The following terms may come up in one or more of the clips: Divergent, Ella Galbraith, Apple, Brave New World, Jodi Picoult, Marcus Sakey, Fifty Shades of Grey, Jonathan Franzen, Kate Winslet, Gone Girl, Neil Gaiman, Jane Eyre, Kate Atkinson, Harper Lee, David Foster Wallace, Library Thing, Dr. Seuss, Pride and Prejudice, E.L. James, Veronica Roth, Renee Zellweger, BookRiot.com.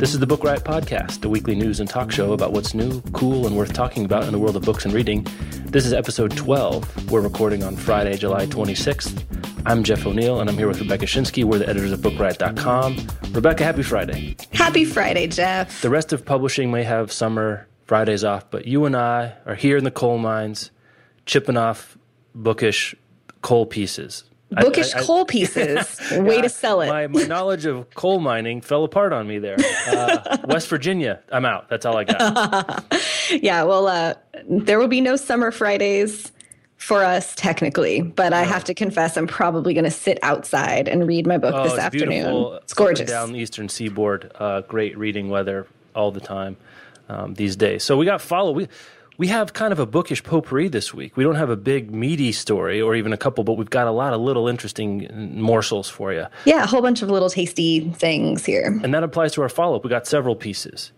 This is the Book Riot Podcast, the weekly news and talk show about what's new, cool, and worth talking about in the world of books and reading. This is episode 12. We're recording on Friday, July 26th. I'm Jeff O'Neill, and I'm here with Rebecca Shinsky. We're the editors of BookRiot.com. Rebecca, happy Friday. Happy Friday, Jeff. The rest of publishing may have summer Fridays off, but you and I are here in the coal mines chipping off bookish coal pieces. Bookish coal pieces. Way to sell it. My knowledge of coal mining fell apart on me there. West Virginia, I'm out. That's all I got. There will be no summer Fridays for us technically, but I have to confess I'm probably going to sit outside and read my book this afternoon. Beautiful. It's gorgeous. Down the eastern seaboard, great reading weather all the time these days. So we got We have kind of a bookish potpourri this week. We don't have a big, meaty story or even a couple, but we've got a lot of little interesting morsels for you. Yeah, a whole bunch of little tasty things here. And that applies to our follow-up. We got several pieces.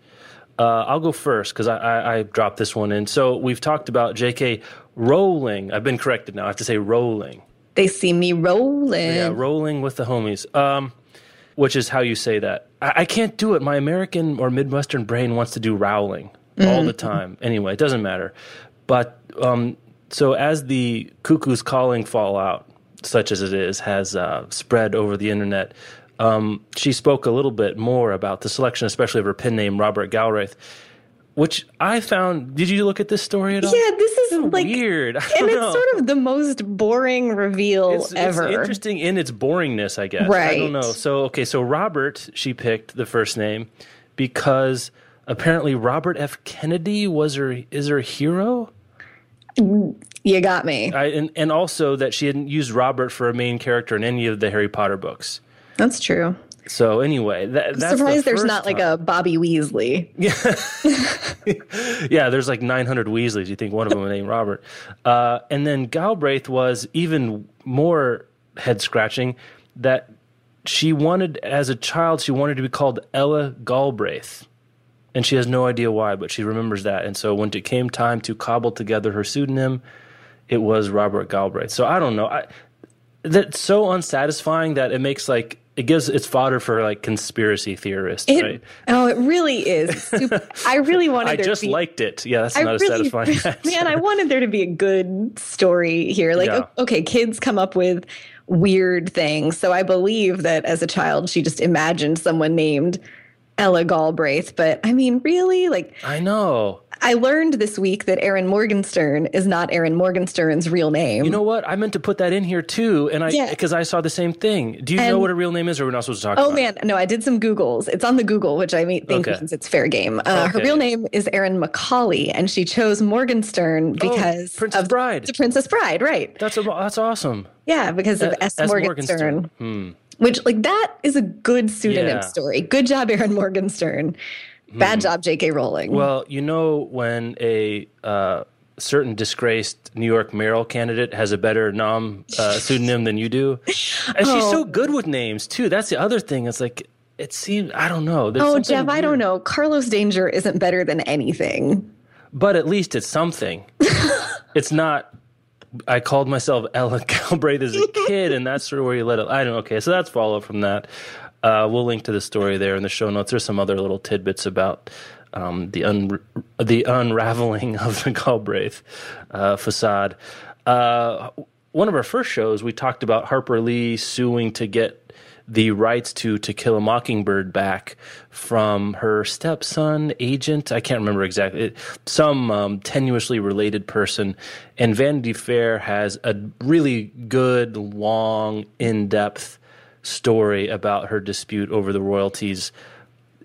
I'll go first because I dropped this one in. So we've talked about JK Rowling. I've been corrected now. I have to say Rowling. They see me rolling. Yeah, rolling with the homies, which is how you say that. I can't do it. My American or Midwestern brain wants to do Rowling. All the time. Anyway, it doesn't matter. But so as the Cuckoo's Calling fallout, such as it is, has spread over the internet, she spoke a little bit more about the selection, especially of her pen name, Robert Galbraith, which I found – did you look at this story at all? Yeah, this is weird. I don't know. It's sort of the most boring reveal ever. It's interesting in its boringness, I guess. Right. I don't know. So Robert, she picked the first name because – apparently, Robert F. Kennedy is her hero. You got me. And also that she hadn't used Robert for a main character in any of the Harry Potter books. That's true. So anyway, that's surprised there's not like a Bobby Weasley. Yeah, yeah. There's like 900 Weasleys. You think one of them named Robert? And then Galbraith was even more head scratching. That she wanted as a child, she wanted to be called Ella Galbraith. And she has no idea why, but she remembers that. And so when it came time to cobble together her pseudonym, it was Robert Galbraith. So I don't know. That's so unsatisfying that it makes like – it's fodder for like conspiracy theorists, right? Oh, it really is. I really wanted I just liked it. Yeah, that's not a satisfying answer. Man, I wanted there to be a good story here. Like, okay, kids come up with weird things. So I believe that as a child she just imagined someone named – Ella Galbraith, but I mean, really? Like, I know. I learned this week that Erin Morgenstern is not Erin Morgenstern's real name. You know what? I meant to put that in here too, and because I saw the same thing. Do you know what a real name is, or we're not supposed to talk about it? Oh man, no, I did some Googles. It's on the Google, which I think means it's fair game. Her real name is Erin McCauley, and she chose Morgenstern because of Bride. The Princess Bride, right? That's awesome. Yeah, because of S. Morgenstern. Which, like, that is a good pseudonym story. Good job, Erin Morgenstern. Bad job, J.K. Rowling. Well, you know when a certain disgraced New York mayoral candidate has a better pseudonym than you do? And she's so good with names, too. That's the other thing. It's like, it seems, I don't know. Jeff, weird. I don't know. Carlos Danger isn't better than anything. But at least it's something. It's not... I called myself Ella Galbraith as a kid, and that's sort of where you let it. I don't know. Okay, so that's follow-up from that. We'll link to the story there in the show notes. There's some other little tidbits about the unraveling of the Galbraith facade. One of our first shows, we talked about Harper Lee suing to get the rights to Kill a Mockingbird back from her stepson, agent, I can't remember exactly, some tenuously related person. And Vanity Fair has a really good, long, in-depth story about her dispute over the royalties.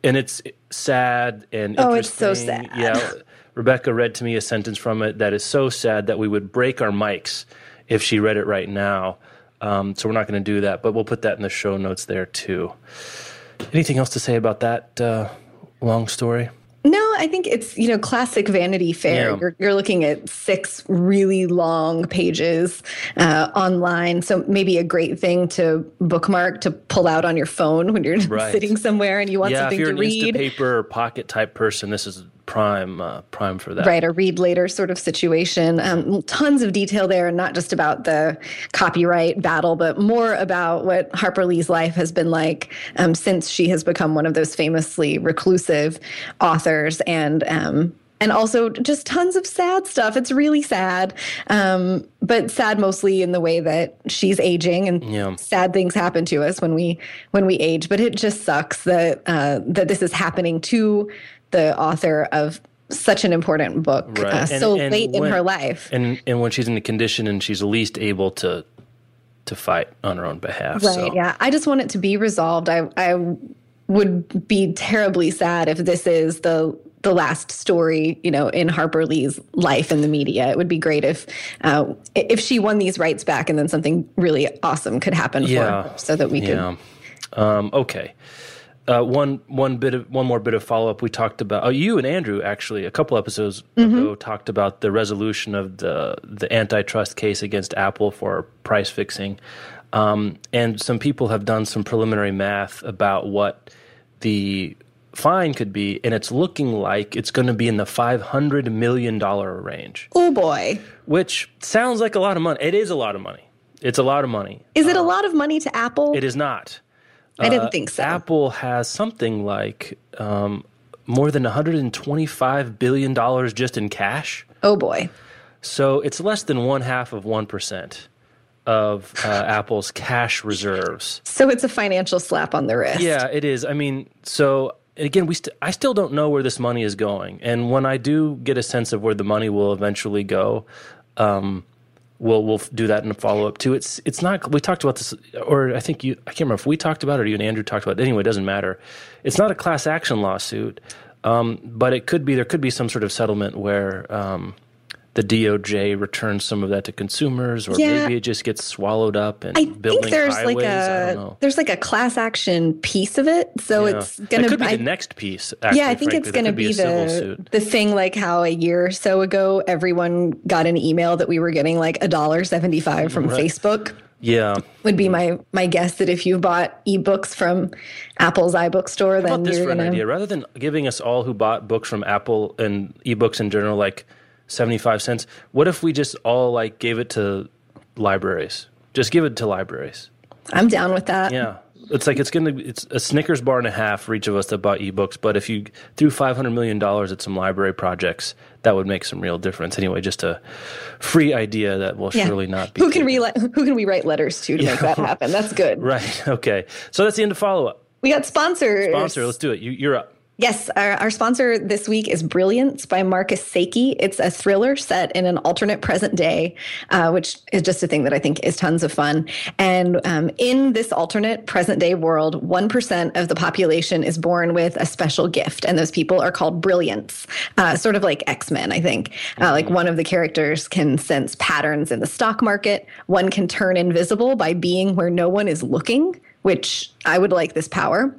And it's sad and interesting. Oh, it's so sad. Yeah, Rebecca read to me a sentence from it that is so sad that we would break our mics if she read it right now. So we're not going to do that, but we'll put that in the show notes there too. Anything else to say about that long story? No, I think it's, you know, classic Vanity Fair. Yeah. You're looking at 6 really long pages online. So maybe a great thing to bookmark, to pull out on your phone when you're sitting somewhere and you want something to read. Yeah, if you're an Instapaper or Pocket type person, this is prime for that. Right, a read later sort of situation. Tons of detail there, and not just about the copyright battle, but more about what Harper Lee's life has been like since she has become one of those famously reclusive authors, and also just tons of sad stuff. It's really sad, but sad mostly in the way that she's aging, and sad things happen to us when we age. But it just sucks that this is happening to the author of such an important book and late in her life. And when she's in the condition and she's least able to fight on her own behalf. Right, so. Yeah. I just want it to be resolved. I would be terribly sad if this is the last story, you know, in Harper Lee's life in the media. It would be great if she won these rights back and then something really awesome could happen for her so that we could. Okay. One more bit of follow-up. We talked about you and Andrew actually a couple episodes ago talked about the resolution of the antitrust case against Apple for price fixing, and some people have done some preliminary math about what the fine could be, and it's looking like it's going to be in the $500 million range. Oh boy! Which sounds like a lot of money. It is a lot of money. It's a lot of money. Is it a lot of money to Apple? It is not. I didn't think so. Apple has something like more than $125 billion just in cash. Oh, boy. So it's less than 1/2% of Apple's cash reserves. So it's a financial slap on the wrist. Yeah, it is. I mean, so again, I still don't know where this money is going. And when I do get a sense of where the money will eventually go, We'll do that in a follow-up, too. It's not – we talked about this – or I think you – I can't remember if we talked about it or you and Andrew talked about it. Anyway, it doesn't matter. It's not a class action lawsuit, but it could be – there could be some sort of settlement where the DOJ returns some of that to consumers, or maybe it just gets swallowed up and building highways. There's like a class action piece of it. So it's going to be – It could be the next piece, actually. Yeah, I think it's going to be the thing like how a year or so ago everyone got an email that we were getting like $1.75 from Facebook. Yeah. Would be my guess that if you bought ebooks from Apple's iBook store, how then you're going to – idea? Rather than giving us all who bought books from Apple and ebooks in general like – 75 cents. What if we just all like gave it to libraries? Just give it to libraries. I'm down with that. Yeah, it's a Snickers bar and a half for each of us that bought ebooks. But if you threw $500 million at some library projects, that would make some real difference. Anyway, just a free idea that will surely not be. Who can we write letters to make that happen? That's good. Right. Okay. So that's the end of follow up. We got sponsors. Let's do it. You're up. Yes, our sponsor this week is Brilliance by Marcus Sakey. It's a thriller set in an alternate present day, which is just a thing that I think is tons of fun. And in this alternate present day world, 1% of the population is born with a special gift, and those people are called Brilliance, sort of like X-Men, I think. Like one of the characters can sense patterns in the stock market. One can turn invisible by being where no one is looking, which I would like this power.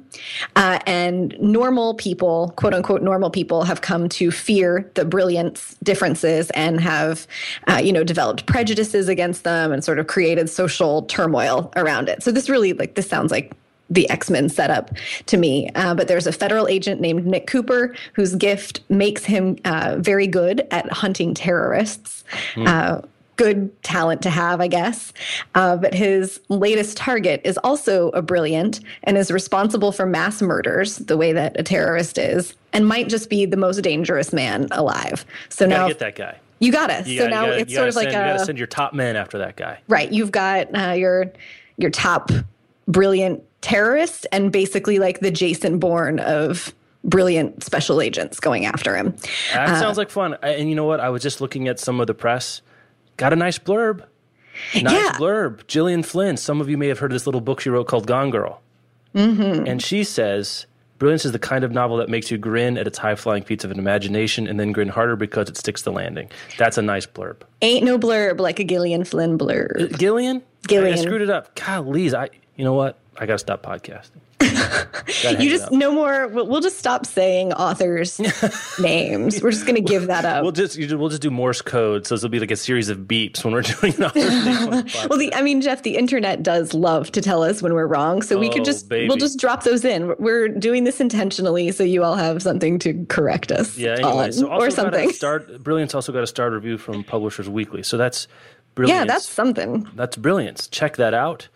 And normal people, quote unquote, normal people have come to fear the Brilliance differences and have, developed prejudices against them and sort of created social turmoil around it. So this sounds like the X-Men setup to me. But there's a federal agent named Nick Cooper whose gift makes him very good at hunting terrorists. Good talent to have, I guess. But his latest target is also a Brilliant and is responsible for mass murders the way that a terrorist is, and might just be the most dangerous man alive. So now get that guy. You got it. So now it's sort of like you got to send your top men after that guy. Right. You've got your top Brilliant terrorist and basically like the Jason Bourne of Brilliant special agents going after him. That sounds like fun. And you know what? I was just looking at some of the press. Got a nice blurb. Gillian Flynn. Some of you may have heard of this little book she wrote called Gone Girl. Mm-hmm. And she says, Brilliance is the kind of novel that makes you grin at its high-flying feats of an imagination and then grin harder because it sticks the landing. That's a nice blurb. Ain't no blurb like a Gillian Flynn blurb. Gillian? I screwed it up. Golly, you know what? I got to stop podcasting. You just no more. We'll just stop saying authors' names. We're just going to give that up. We'll just do Morse code. So this will be like a series of beeps when we're doing an author's name. Well, Jeff, the internet does love to tell us when we're wrong, so we'll just drop those in. We're doing this intentionally, so you all have something to correct us. Yeah, anyway, on, so also or something. Brilliance also got a starred review from Publishers Weekly, so that's Brilliance. Yeah, that's something. That's Brilliance. Check that out.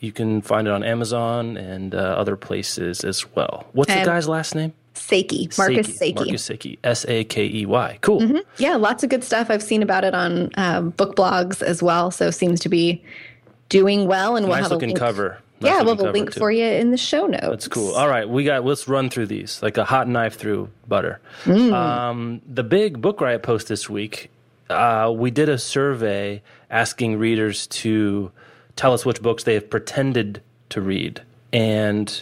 You can find it on Amazon and other places as well. What's the guy's last name? Sakey. Marcus Sakey. Marcus Sakey. S-A-K-E-Y. Cool. Mm-hmm. Yeah, lots of good stuff. I've seen about it on book blogs as well, so it seems to be doing well. And we'll have a link. Cover. Nice yeah, we'll have a link too. For you in the show notes. That's cool. All right, let's run through these like a hot knife through butter. The big Book Riot post this week, we did a survey asking readers to tell us which books they have pretended to read. And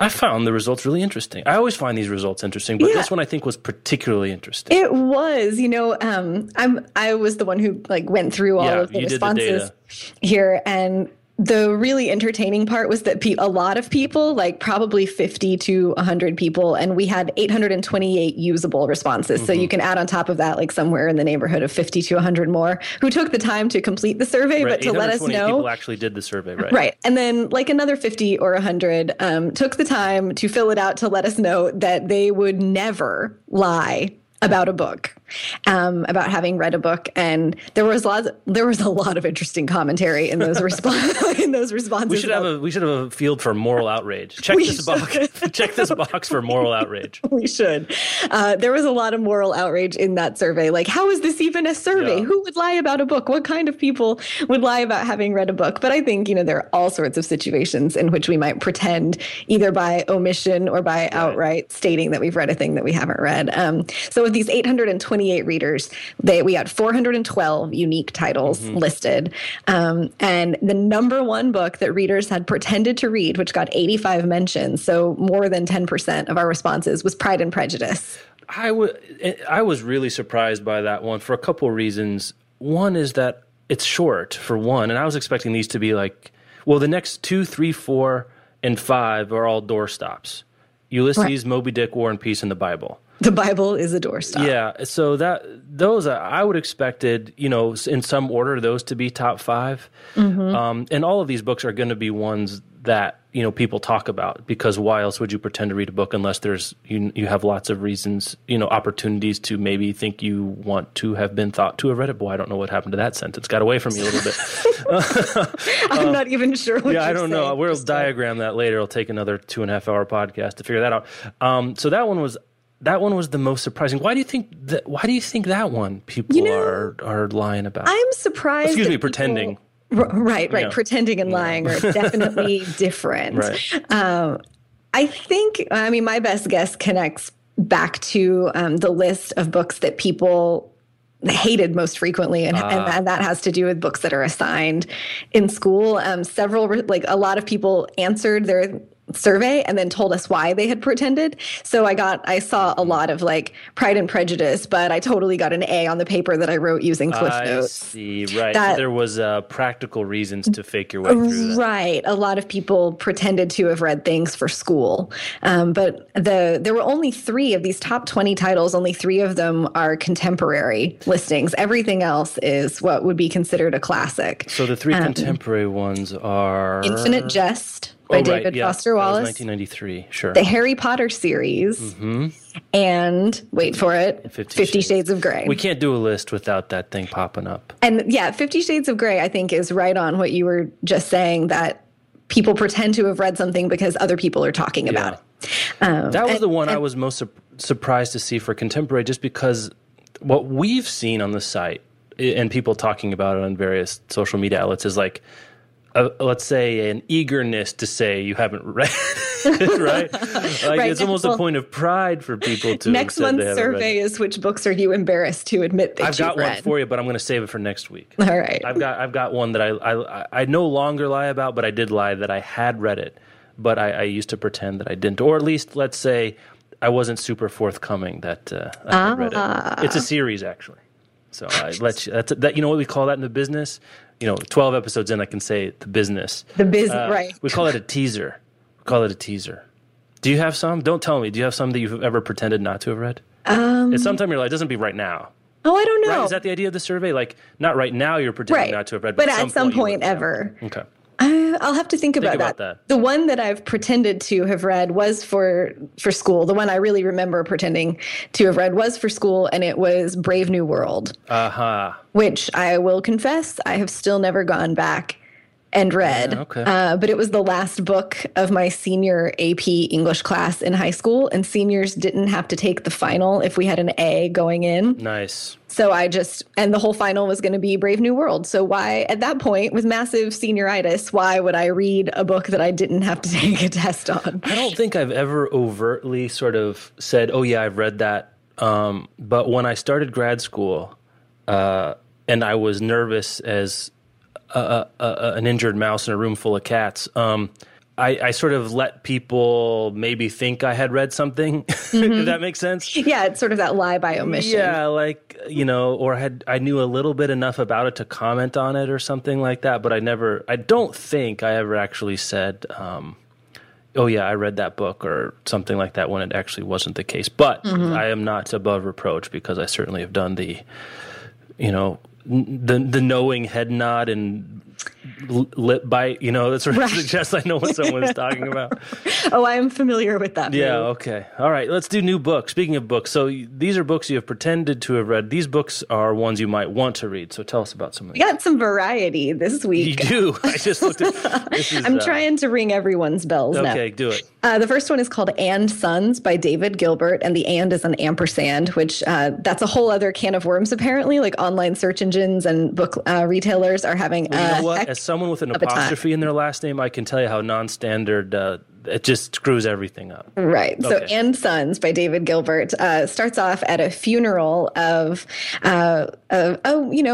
I found the results really interesting. I always find these results interesting, but this one I think was particularly interesting. It was. You know, I was the one who like went through all of the responses here. And the really entertaining part was that a lot of people, like probably 50 to 100 people, and we had 828 usable responses. Mm-hmm. So you can add on top of that, like somewhere in the neighborhood of 50 to 100 more who took the time to complete the survey, but to let us know. 828 people actually did the survey, right? Right. And then like another 50 or 100 took the time to fill it out to let us know that they would never lie about a book, about having read a book, and there was a lot of interesting commentary in those responses. We should have a field for moral outrage. Check this box for moral outrage. We should. There was a lot of moral outrage in that survey. Like, how is this even a survey? Yeah. Who would lie about a book? What kind of people would lie about having read a book? But I think there are all sorts of situations in which we might pretend either by omission or by outright stating that we've read a thing that we haven't read. So with these 828 readers, we had 412 unique titles listed. And the number one book that readers had pretended to read, which got 85 mentions, so more than 10% of our responses, was Pride and Prejudice. I was really surprised by that one for a couple of reasons. One is that it's short, for one, and I was expecting these to be like, well, the next 2, 3, 4, and 5 are all doorstops. Ulysses, Moby Dick, War and Peace, and the Bible. The Bible is a doorstop. Yeah, so those I would expected, in some order, those to be top 5. Mm-hmm. And all of these books are going to be ones that people talk about, because why else would you pretend to read a book unless there's you have lots of reasons, opportunities to maybe think you want to have been thought to have read it. Boy, I don't know what happened to that sentence. Got away from me a little bit. I'm not even sure what you're saying. Yeah, I don't know. We'll diagram that later. It'll take another 2.5-hour podcast to figure that out. So that one was the most surprising. Why do you think that one people are lying about? I'm surprised. Excuse me, pretending. Right. Yeah. Pretending and lying are definitely different. Right. I think, my best guess connects back to the list of books that people hated most frequently, and that has to do with books that are assigned in school. A lot of people answered their survey and then told us why they had pretended. So I saw a lot of like Pride and Prejudice, but I totally got an A on the paper that I wrote using Cliff Notes. I see, right. So there was practical reasons to fake your way through that. Right. A lot of people pretended to have read things for school. But there were only 3 of these top 20 titles, only 3 of them are contemporary listings. Everything else is what would be considered a classic. So the 3 contemporary ones are Infinite Jest by David Foster Wallace. 1993, sure. The Harry Potter series. Mm-hmm. And, wait for it, 50 Shades of Grey. We can't do a list without that thing popping up. And, 50 Shades of Grey, I think, is right on what you were just saying, that people pretend to have read something because other people are talking about it. That was the one I was most surprised to see for contemporary, just because what we've seen on the site, and people talking about it on various social media outlets, is like, let's say an eagerness to say you haven't read it, right? Like right. It's almost a point of pride for people to. Next month's survey is which books are you embarrassed to admit that you've read? I've got one for you, but I'm going to save it for next week. All right. I've got one that I no longer lie about, but I did lie that I had read it, but I used to pretend that I didn't, or at least let's say I wasn't super forthcoming that I had read it. It's a series actually, so I let you. That's you know what we call that in the business. 12 episodes in, I can say the business. The business, right. We call it a teaser. Call it a teaser. Do you have some? Don't tell me. Do you have some that you've ever pretended not to have read? It's sometime in your life. It doesn't be right now. Oh, I don't know. Right? Is that the idea of the survey? Like, not right now you're pretending not to have read, but at some point ever. Okay. I'll have to think about that. The one that I've pretended to have read was for school. The one I really remember pretending to have read was for school, and it was Brave New World. Uh-huh. Which I will confess, I have still never gone back and read. Yeah, okay. But it was the last book of my senior AP English class in high school, and seniors didn't have to take the final if we had an A going in. Nice. So and the whole final was going to be Brave New World. So why, at that point, with massive senioritis, why would I read a book that I didn't have to take a test on? I don't think I've ever overtly sort of said, oh, yeah, I've read that. But when I started grad school, and I was nervous as an injured mouse in a room full of cats, I sort of let people maybe think I had read something, mm-hmm. if that makes sense. Yeah, it's sort of that lie by omission. Yeah, like, you know, or I knew a little bit enough about it to comment on it or something like that, but I don't think I ever actually said, oh yeah, I read that book or something like that when it actually wasn't the case. But mm-hmm. I am not above reproach because I certainly have done the knowing head nod and lip bite, that sort of suggests I know what someone is talking about. Oh, I am familiar with that. Yeah, maybe. Okay. All right, let's do new books. Speaking of books, so these are books you have pretended to have read. These books are ones you might want to read, so tell us about some of these. We got some variety this week. You do? I just looked at this. I'm trying to ring everyone's bells now. Okay, do it. The first one is called And Sons by David Gilbert, and the and is an ampersand, which that's a whole other can of worms, apparently. Like online search engines and book retailers are having... you know what? As someone with an apostrophe in their last name, I can tell you how non-standard it just screws everything up. Right. Okay. So And Sons by David Gilbert starts off at a funeral of a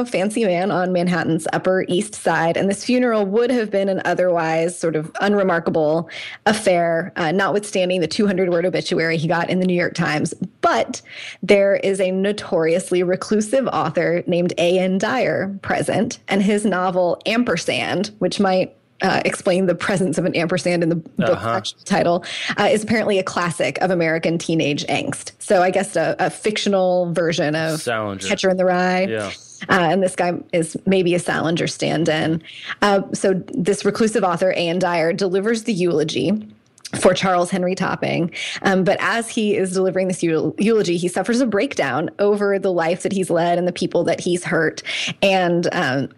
fancy man on Manhattan's Upper East Side. And this funeral would have been an otherwise sort of unremarkable affair, notwithstanding the 200-word obituary he got in the New York Times. But there is a notoriously reclusive author named A.N. Dyer present, and his novel Ampersand, which might explain the presence of an ampersand in the book title, is apparently a classic of American teenage angst. So I guess a fictional version of Salinger. Catcher in the Rye. Yeah. And this guy is maybe a Salinger stand-in. So this reclusive author, A.N. Dyer, delivers the eulogy for Charles Henry Topping. But as he is delivering this eulogy, he suffers a breakdown over the life that he's led and the people that he's hurt. And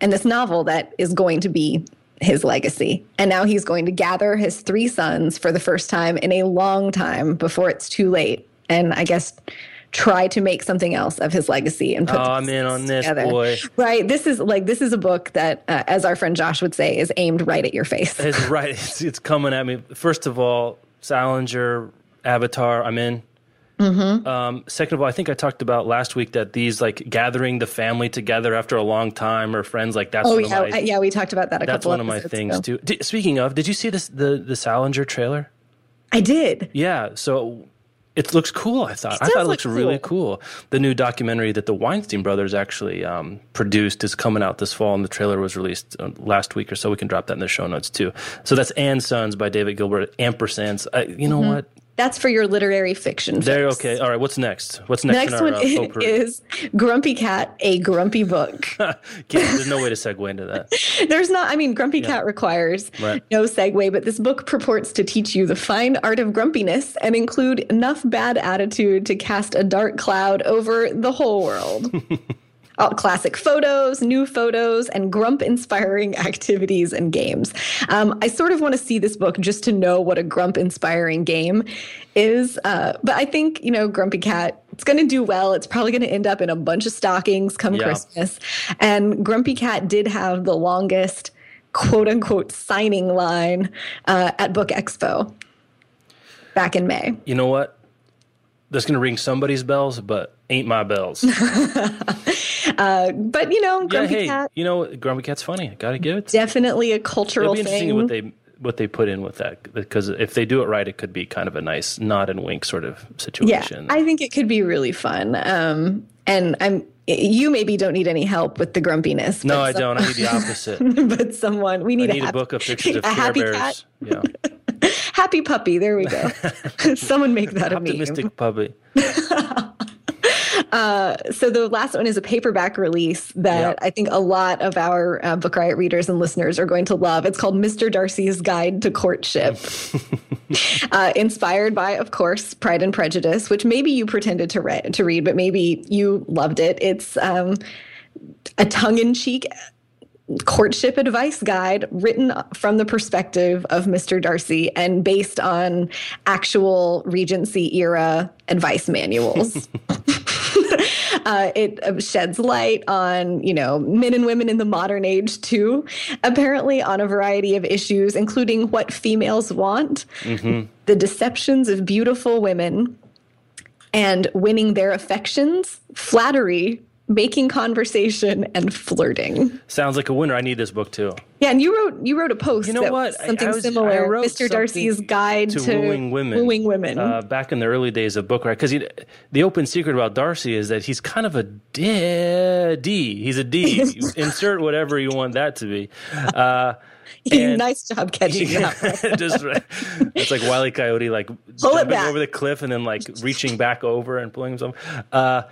this novel that is going to be his legacy. And now he's going to gather his three sons for the first time in a long time before it's too late. And I guess try to make something else of his legacy and put I'm in on this together. Boy. Right. This is a book that, as our friend Josh would say, is aimed right at your face. It's right. It's coming at me. First of all, Salinger, Avatar, I'm in. Mm-hmm. Second of all, I think I talked about last week that these like gathering the family together after a long time or friends, like that's we talked about that. That's one of my things ago. Too. Speaking of, did you see this the Salinger trailer? I did. Yeah, so it looks cool. I thought it looks really cool. The new documentary that the Weinstein brothers actually produced is coming out this fall, and the trailer was released last week or so. We can drop that in the show notes too. So that's And Sons by David Gilbert. Ampersands. You know what? That's for your literary fiction. There, okay. All right, what's next? Next one is Grumpy Cat, a Grumpy Book. There's no way to segue into that. There's not. I mean, Grumpy Cat requires no segue, but this book purports to teach you the fine art of grumpiness and include enough bad attitude to cast a dark cloud over the whole world. Classic photos, new photos, and grump-inspiring activities and games. I sort of want to see this book just to know what a grump-inspiring game is. But I think, Grumpy Cat, it's going to do well. It's probably going to end up in a bunch of stockings come Christmas. And Grumpy Cat did have the longest, quote-unquote, signing line at Book Expo back in May. You know what? That's going to ring somebody's bells, but ain't my bells. But, Grumpy Cat. Grumpy Cat's funny. Got to give it. Definitely a cultural thing. It'll be interesting what they put in with that, because if they do it right, it could be kind of a nice nod and wink sort of situation. Yeah, I think it could be really fun. And you maybe don't need any help with the grumpiness. No, I don't. I need the opposite. But we need a book of pictures of Care Bears. Cat. Yeah. Happy puppy. There we go. Someone make that optimistic a meme. Puppy. So the last one is a paperback release that I think a lot of our Book Riot readers and listeners are going to love. It's called Mr. Darcy's Guide to Courtship, inspired by, of course, Pride and Prejudice, which maybe you pretended to read, but maybe you loved it. It's a tongue-in-cheek courtship advice guide written from the perspective of Mr. Darcy and based on actual Regency-era advice manuals. It sheds light on, you know, men and women in the modern age, too, apparently on a variety of issues, including what females want, the deceptions of beautiful women, and winning their affections, flattery, making conversation, and flirting. Sounds like a winner. I need this book, too. Yeah, and you wrote a post. You know that what? Something similar. I wrote Mr. Darcy's Guide to Wooing Women. Back in the early days of Book Riot, because the open secret about Darcy is that he's kind of a D. He's a D. Insert whatever you want that to be. Nice job catching that. It's like Wile E. Coyote, like jumping over the cliff and then like reaching back over and pulling himself.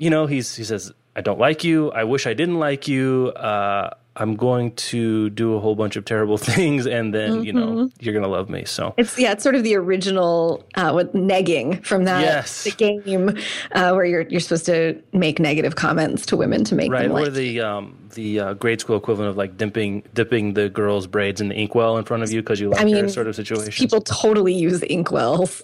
You know, he says, I don't like you. I wish I didn't like you. I'm going to do a whole bunch of terrible things, and then, you know, you're going to love me. So it's sort of the original with negging from that the game where you're supposed to make negative comments to women to make them like. Or the grade school equivalent of like dipping the girls' braids in the inkwell in front of you because you like her sort of situation. People totally use inkwells.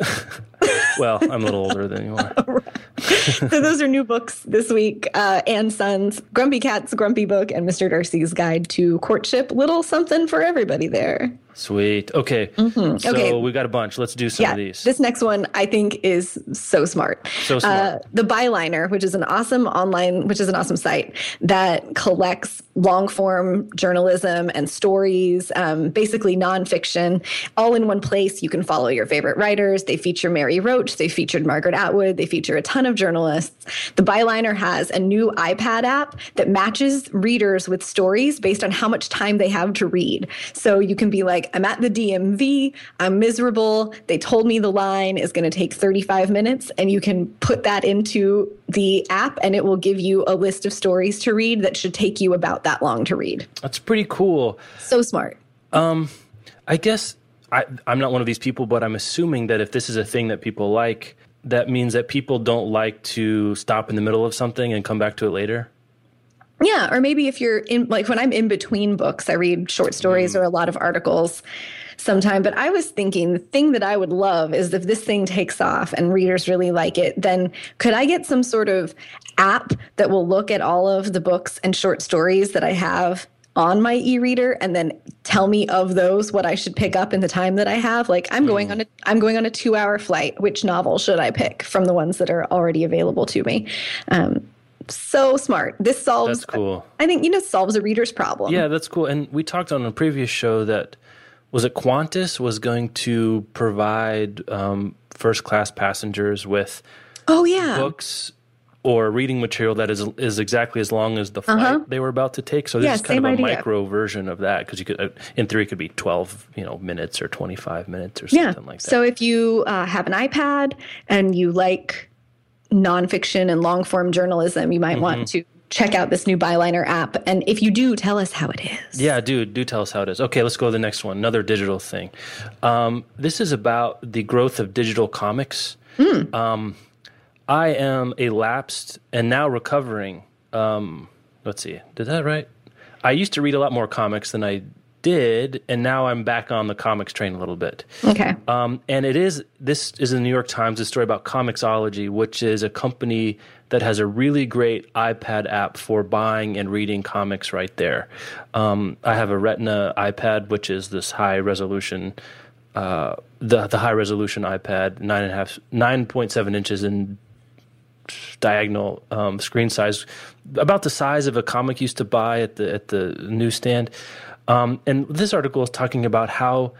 Well, I'm a little older than you are. So those are new books this week. And Sons, Grumpy Cat's Grumpy Book, and Mr. Darcy's Guide to Courtship. Little something for everybody there. Sweet. Okay. So we got a bunch. Let's do some of these. This next one I think is so smart. The Byliner, which is an awesome site that collects long form journalism and stories, basically nonfiction, all in one place. You can follow your favorite writers. They feature Mary Roach. They featured Margaret Atwood. They feature a ton of journalists. The Byliner has a new iPad app that matches readers with stories based on how much time they have to read. So you can be like, I'm at the DMV, I'm miserable, they told me the line is going to take 35 minutes, and you can put that into the app, and it will give you a list of stories to read that should take you about that long to read. That's pretty cool. So smart. I guess I'm not one of these people, but I'm assuming that if this is a thing that people like, that means that people don't like to stop in the middle of something and come back to it later. Yeah, or maybe if you're in, like when I'm in between books, I read short stories or a lot of articles sometime. But I was thinking the thing that I would love is if this thing takes off and readers really like it, then could I get some sort of app that will look at all of the books and short stories that I have on my e-reader and then tell me of those what I should pick up in the time that I have? Like I'm going on a 2-hour flight. Which novel should I pick from the ones that are already available to me? So smart. This solves. That's cool. I think, solves a reader's problem. Yeah, that's cool. And we talked on a previous show that, was it Qantas was going to provide first-class passengers with books or reading material that is exactly as long as the flight they were about to take. So this is kind of a micro version of that, because you could, in theory, it could be 12 minutes or 25 minutes or something like that. So if you have an iPad and you like nonfiction and long-form journalism, you might want to check out this new Byliner app. And if you do, tell us how it is. Yeah, do tell us how it is. Okay, let's go to the next one, another digital thing. This is about the growth of digital comics. I am a lapsed and now recovering, let's see, did that right? I used to read a lot more comics than I did, and now I'm back on the comics train a little bit. Okay. And this is the New York Times, a story about Comixology, which is a company that has a really great iPad app for buying and reading comics right there. I have a Retina iPad, which is this high resolution, the high resolution iPad, 9.7 inches in diagonal screen size, about the size of a comic used to buy at the newsstand. And this article is talking about how,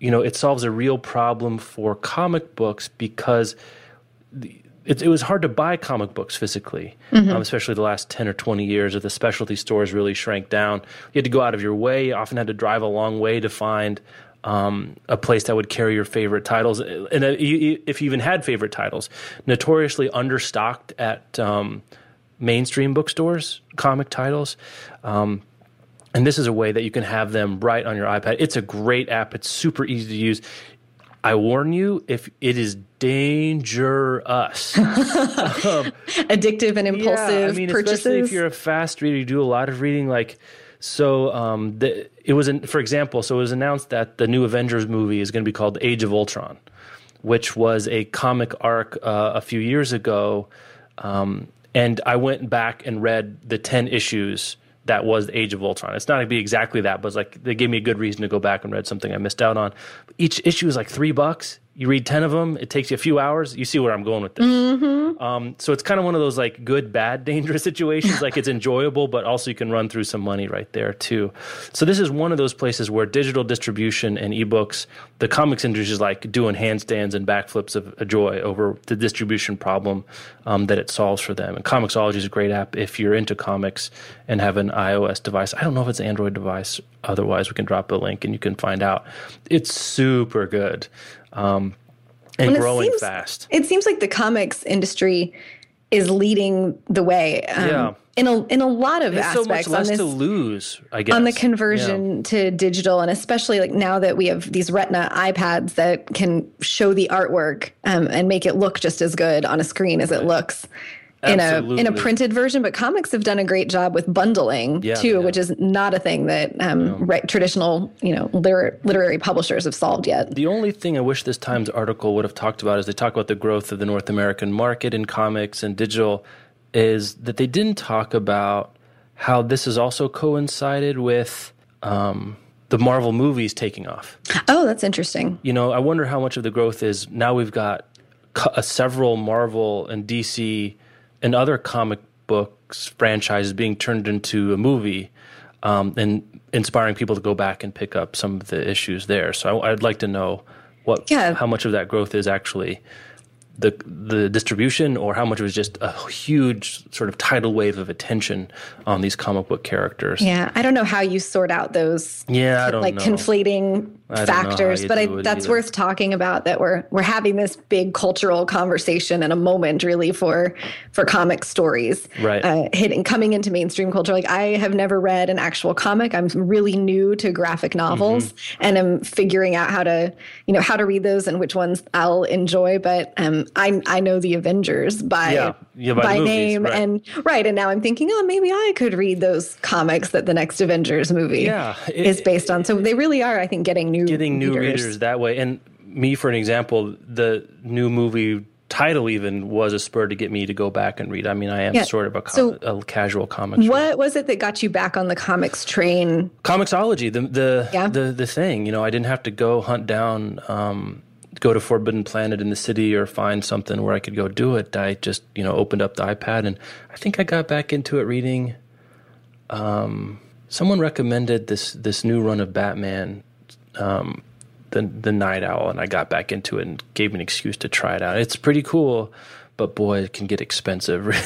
it solves a real problem for comic books, because it was hard to buy comic books physically, especially the last 10 or 20 years as the specialty stores really shrank down. You had to go out of your way, you often had to drive a long way to find a place that would carry your favorite titles, and if you even had favorite titles, notoriously understocked at mainstream bookstores, comic titles. And this is a way that you can have them right on your iPad. It's a great app. It's super easy to use. I warn you, if it is dangerous. Addictive and impulsive purchases. Especially if you're a fast reader, you do a lot of reading. Like, so it was announced that the new Avengers movie is going to be called Age of Ultron, which was a comic arc a few years ago. And I went back and read the 10 issues that was the Age of Ultron. It's not going to be exactly that, but it's like they gave me a good reason to go back and read something I missed out on. Each issue is like $3. You read 10 of them. It takes you a few hours. You see where I'm going with this. Mm-hmm. So it's kind of one of those like good, bad, dangerous situations. Like it's enjoyable, but also you can run through some money right there too. So this is one of those places where digital distribution and ebooks, the comics industry is like doing handstands and backflips of joy over the distribution problem that it solves for them. And Comixology is a great app if you're into comics and have an iOS device. I don't know if it's an Android device. Otherwise, we can drop a link and you can find out. It's super good. And growing fast. It seems like the comics industry is leading the way in a lot of aspects. So much less to lose, I guess. On the conversion to digital, and especially like now that we have these Retina iPads that can show the artwork and make it look just as good on a screen as it looks in a printed version. But comics have done a great job with bundling too, which is not a thing that traditional literary publishers have solved yet. The only thing I wish this Times article would have talked about is they talk about the growth of the North American market in comics and digital, is that they didn't talk about how this has also coincided with the Marvel movies taking off. Oh, that's interesting. I wonder how much of the growth is now we've got several Marvel and DC and other comic books franchises being turned into a movie and inspiring people to go back and pick up some of the issues there. So I'd like to know how much of that growth is actually the distribution, or how much was just a huge sort of tidal wave of attention on these comic book characters. Yeah, I don't know how you sort out those conflating factors, but that's worth talking about, that we're having this big cultural conversation and a moment really for comic stories coming into mainstream culture. Like, I have never read an actual comic. I'm really new to graphic novels and I'm figuring out how to read those and which ones I'll enjoy, but I know the Avengers by movies, name, and now I'm thinking, maybe I could read those comics that the next Avengers movie is based on. So they really are, I think, getting new readers that way. And me, for an example, the new movie title even was a spur to get me to go back and read. I mean, I am sort of a casual comics. What was it that got you back on the comics train? Comixology, the thing. I didn't have to go hunt down. Go to Forbidden Planet in the city or find something where I could go do it. I just, opened up the iPad, and I think I got back into it reading. Someone recommended this new run of Batman, the Night Owl, and I got back into it and gave me an excuse to try it out. It's pretty cool, but boy, it can get expensive really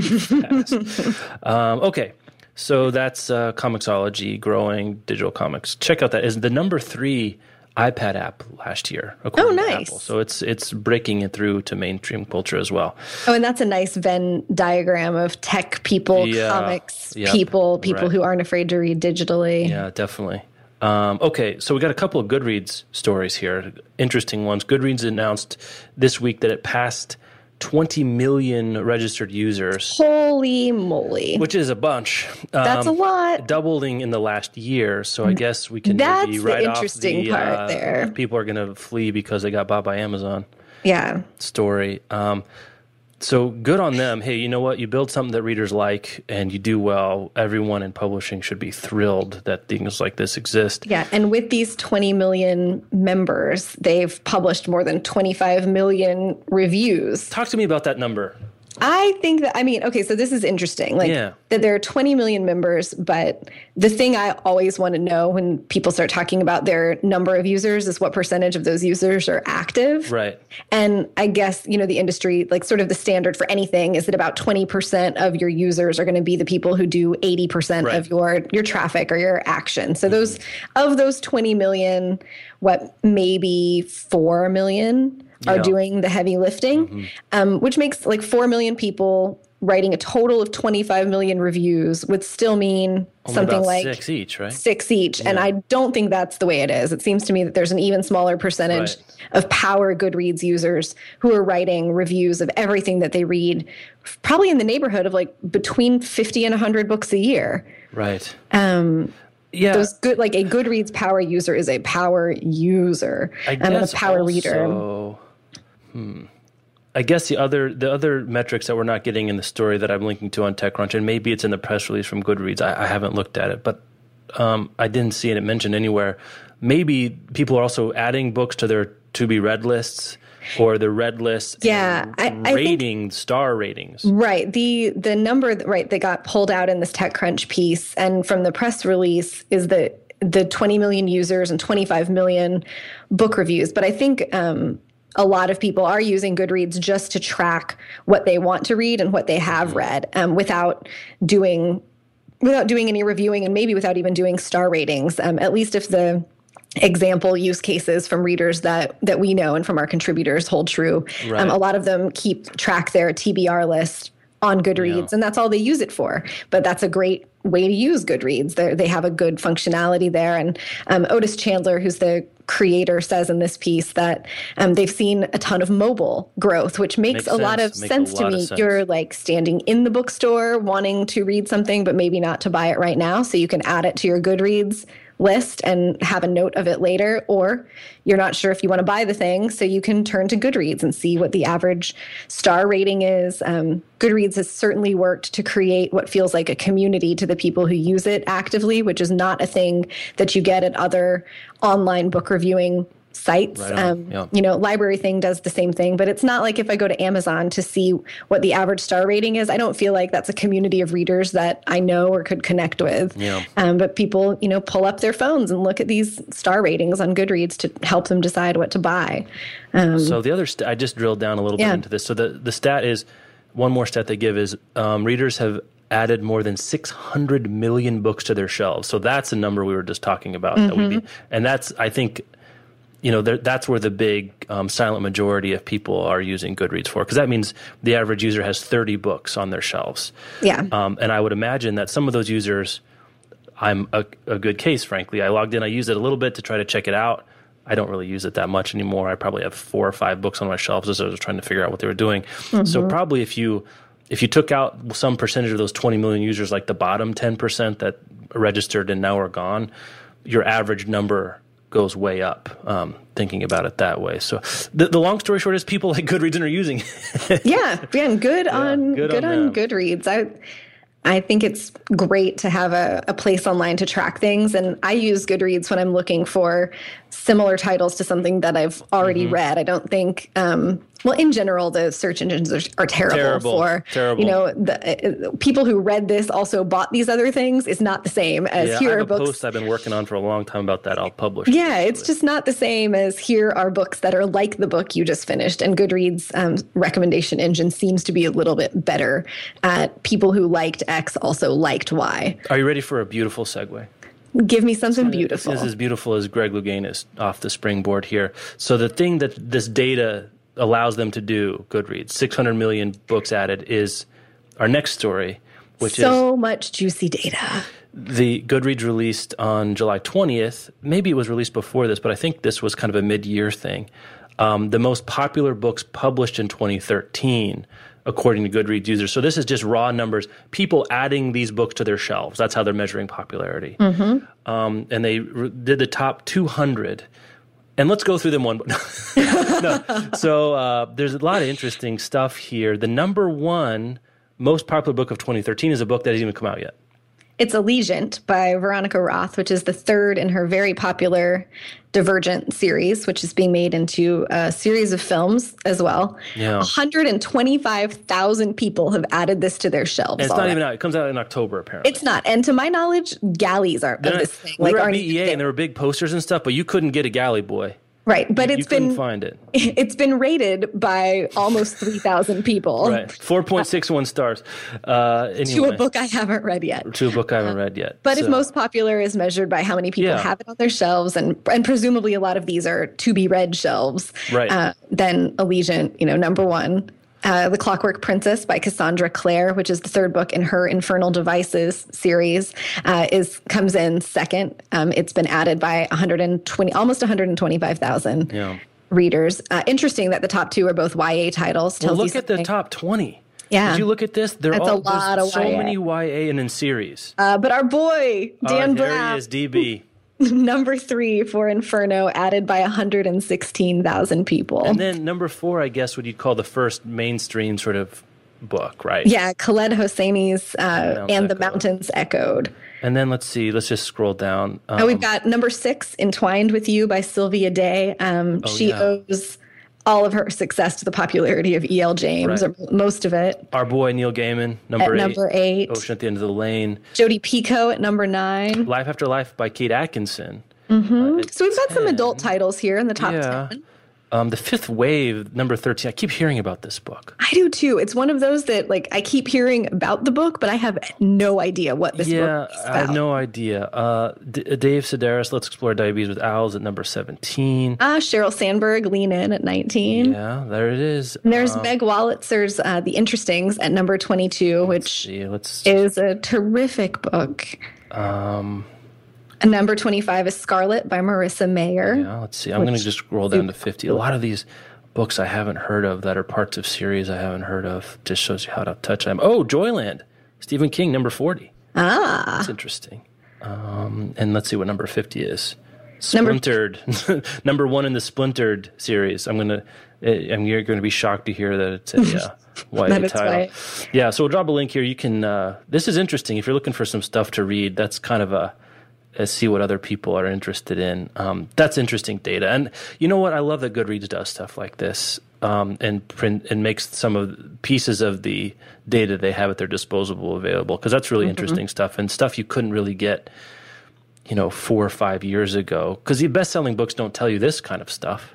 fast. Okay. So that's Comixology, growing digital comics. Check out that. Is the number 3 iPad app last year, according to Apple. So it's breaking it through to mainstream culture as well. Oh, and that's a nice Venn diagram of tech people, comics people who aren't afraid to read digitally. Yeah, definitely. Okay, so we got a couple of Goodreads stories here, interesting ones. Goodreads announced this week that it passed 20 million registered users. Holy moly. Which is a bunch. That's a lot. Doubling in the last year. So I guess we can maybe write off the part there. People are going to flee because they got bought by Amazon. Yeah. Story. So good on them. Hey, you know what? You build something that readers like and you do well. Everyone in publishing should be thrilled that things like this exist. Yeah, and with these 20 million members, they've published more than 25 million reviews. Talk to me about that number. I think that, I mean, okay, so this is interesting. Like that there are 20 million members, but the thing I always want to know when people start talking about their number of users is what percentage of those users are active. Right. And I guess, you know, the industry, like sort of the standard for anything is that about 20% of your users are going to be the people who do 80% right. of your traffic or your action. So those, of those 20 million, what, maybe 4 million are doing the heavy lifting, which makes like 4 million people writing a total of 25 million reviews would still mean only something like 6 each, right? 6 each. Yeah. And I don't think that's the way it is. It seems to me that there's an even smaller percentage of power Goodreads users who are writing reviews of everything that they read, probably in the neighborhood of like between 50 and 100 books a year. Right. Yeah, like a Goodreads power user is a power user, a power reader. I guess the other metrics that we're not getting in the story that I'm linking to on TechCrunch, and maybe it's in the press release from Goodreads, I haven't looked at it, but I didn't see it mentioned anywhere. Maybe people are also adding books to their to-be-read lists or the read lists and rating, star ratings. Right. The number that got pulled out in this TechCrunch piece and from the press release is the 20 million users and 25 million book reviews. But I think a lot of people are using Goodreads just to track what they want to read and what they have read without doing any reviewing and maybe without even doing star ratings, at least if the example use cases from readers that we know and from our contributors hold true. Right. A lot of them keep track their TBR list on Goodreads, and that's all they use it for. But that's a great way to use Goodreads. They have a good functionality there. And Otis Chandler, who's the creator, says in this piece that they've seen a ton of mobile growth, which makes a lot of sense to me. You're like standing in the bookstore wanting to read something, but maybe not to buy it right now. So you can add it to your Goodreads list and have a note of it later, or you're not sure if you want to buy the thing, so you can turn to Goodreads and see what the average star rating is. Goodreads has certainly worked to create what feels like a community to the people who use it actively, which is not a thing that you get at other online book reviewing sites. Right on. You know, Library Thing does the same thing, but it's not like if I go to Amazon to see what the average star rating is, I don't feel like that's a community of readers that I know or could connect with. Yeah. But people, you know, pull up their phones and look at these star ratings on Goodreads to help them decide what to buy. So the other, I just drilled down a little bit into this. So the stat is, one more stat they give is readers have added more than 600 million books to their shelves. So that's the number we were just talking about. Mm-hmm. And that's, I think, you know, that's where the big silent majority of people are using Goodreads for, because that means the average user has 30 books on their shelves. Yeah. And I would imagine that some of those users, I'm a good case, frankly. I logged in, I used it a little bit to try to check it out. I don't really use it that much anymore. I probably have 4 or 5 books on my shelves as I was trying to figure out what they were doing. Mm-hmm. So probably if you took out some percentage of those 20 million users, like the bottom 10% that registered and now are gone, your average number goes way up, thinking about it that way. So the long story short is people like Goodreads are using it. Good on Goodreads. I think it's great to have a place online to track things. And I use Goodreads when I'm looking for similar titles to something that I've already read. I don't think, in general, the search engines are terrible. You know, the people who read this also bought these other things is not the same as here are books. I have a post I've been working on for a long time about that. I'll publish. Yeah, it's just not the same as here are books that are like the book you just finished. And Goodreads recommendation engine seems to be a little bit better at people who liked X also liked Y. Are you ready for a beautiful segue? Give me something beautiful. This is as beautiful as Greg Lougain is off the springboard here. So the thing that this data allows them to do, Goodreads, 600 million books added, is our next story, which is... so much juicy data. The Goodreads released on July 20th. Maybe it was released before this, but I think this was kind of a mid-year thing. The most popular books published in 2013... according to Goodreads users. So this is just raw numbers, people adding these books to their shelves. That's how they're measuring popularity. Mm-hmm. And they did the top 200. And let's go through them one. So there's a lot of interesting stuff here. The number one most popular book of 2013 is a book that hasn't even come out yet. It's Allegiant by Veronica Roth, which is the third in her very popular Divergent series, which is being made into a series of films as well. Yeah. 125,000 people have added this to their shelves. And it's not even out. It comes out in October, apparently. It's not. And to my knowledge, galleys aren't of this thing. We were at BEA and there were big posters and stuff, but you couldn't get a galley boy. Right, but you couldn't find it. It's been rated by almost 3,000 people. Right, 4.61 stars. Anyway. To a book I haven't read yet. But if most popular is measured by how many people have it on their shelves, and presumably a lot of these are to be read shelves, right? Then Allegiant, number one. The Clockwork Princess by Cassandra Clare, which is the third book in her Infernal Devices series, comes in second. It's been added by almost 125,000 readers. Interesting that the top two are both YA titles. Well, look at the top 20. Yeah. Did you look at this? There's so many YA and in series. But our boy, Dan Brown. There he is, DB. Number three for Inferno, added by 116,000 people. And then number four, I guess, what you'd call the first mainstream sort of book, right? Yeah, Khaled Hosseini's And the Mountains Echoed. And then let's just scroll down. We've got number six, Entwined with You by Sylvia Day. She owes all of her success to the popularity of E.L. James, or most of it. Our boy Neil Gaiman, number eight. Ocean at the End of the Lane. Jodi Picoult at number 9. Life After Life by Kate Atkinson. Mm-hmm. So we've got some adult titles here in the top 10. The Fifth Wave, number 13. I keep hearing about this book. I do, too. It's one of those that, I keep hearing about the book, but I have no idea what this book is about. I have no idea. Dave Sedaris, Let's Explore Diabetes with Owls at number 17. Sheryl Sandberg, Lean In at 19. Yeah, there it is. And there's Meg Wollitzer's The Interstings at number 22, which is a terrific book. Number 25 is Scarlet by Marissa Mayer. Yeah, let's see. I'm going to just scroll down to 50. A lot of these books I haven't heard of that are parts of series I haven't heard of. Just shows you how out of touch I am. Oh, Joyland, Stephen King, number 40. That's interesting. And let's see what number 50 is. Splintered, number one in the Splintered series. You're going to be shocked to hear that it's a YA title. Yeah, so we'll drop a link here. You can. This is interesting. If you're looking for some stuff to read, that's kind of see what other people are interested in. That's interesting data. And you know what? I love that Goodreads does stuff like this and makes some of pieces of the data they have at their disposal available, because that's really interesting stuff, and stuff you couldn't really get, 4 or 5 years ago, because the best-selling books don't tell you this kind of stuff,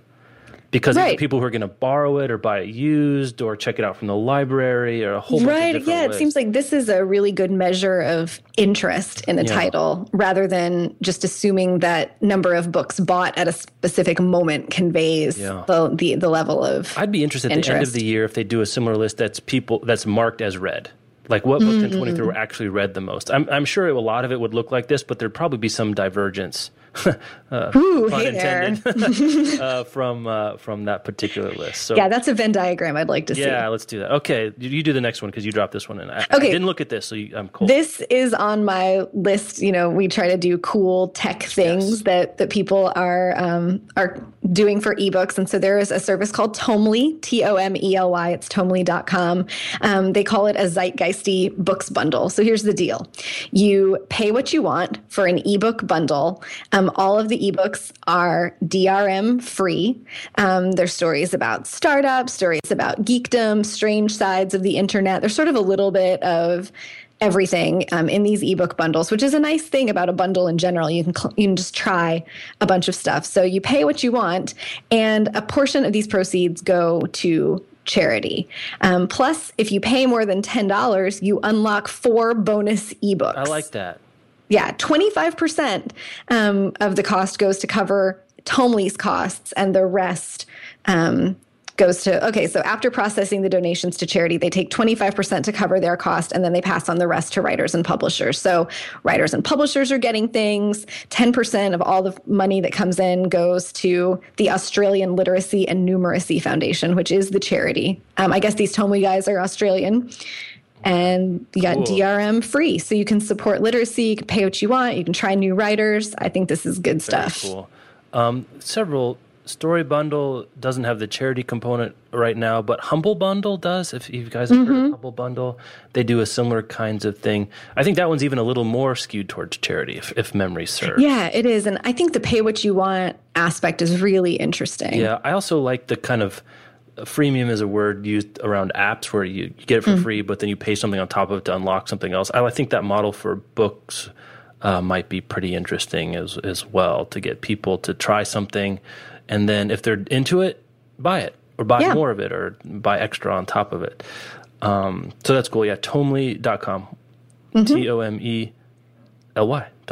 because it's people who are going to borrow it or buy it used or check it out from the library or a whole bunch of different ways. It seems like this is a really good measure of interest in a title, rather than just assuming that number of books bought at a specific moment conveys the level of I'd be interested interest. At the end of the year if they do a similar list that's marked as read. Like what books in 23 were actually read the most. I'm sure a lot of it would look like this, but there'd probably be some divergence. From that particular list. So, that's a Venn diagram I'd like to see. Yeah, let's do that. Okay, you do the next one because you dropped this one in. I didn't look at this, so I'm cool. This is on my list. We try to do cool tech things that people are doing for ebooks, and so there is a service called Tomely, Tomely. It's Tomely.com. They call it a zeitgeisty books bundle. So here's the deal: you pay what you want for an ebook bundle. All of the ebooks are DRM free. There's stories about startups, stories about geekdom, strange sides of the internet. There's sort of a little bit of everything in these ebook bundles, which is a nice thing about a bundle in general. You can just try a bunch of stuff. So you pay what you want, and a portion of these proceeds go to charity. Plus, if you pay more than $10, you unlock 4 bonus ebooks. I like that. Yeah, 25% of the cost goes to cover Tomely's costs, and the rest goes to, so after processing the donations to charity, they take 25% to cover their cost, and then they pass on the rest to writers and publishers. So writers and publishers are getting things. 10% of all the money that comes in goes to the Australian Literacy and Numeracy Foundation, which is the charity. I guess these Tomely guys are Australian. And you got DRM free. So you can support literacy, you can pay what you want, you can try new writers. I think this is good stuff. Cool. Several Story Bundle doesn't have the charity component right now, but Humble Bundle does. If you guys have heard of Humble Bundle, they do a similar kinds of thing. I think that one's even a little more skewed towards charity, if memory serves. Yeah, it is. And I think the pay what you want aspect is really interesting. Yeah, I also like the kind of freemium is a word used around apps where you get it for free, but then you pay something on top of it to unlock something else. I think that model for books might be pretty interesting as well, to get people to try something. And then if they're into it or buy more of it or buy extra on top of it. So that's cool. Yeah, Tomely.com. Tomely.com.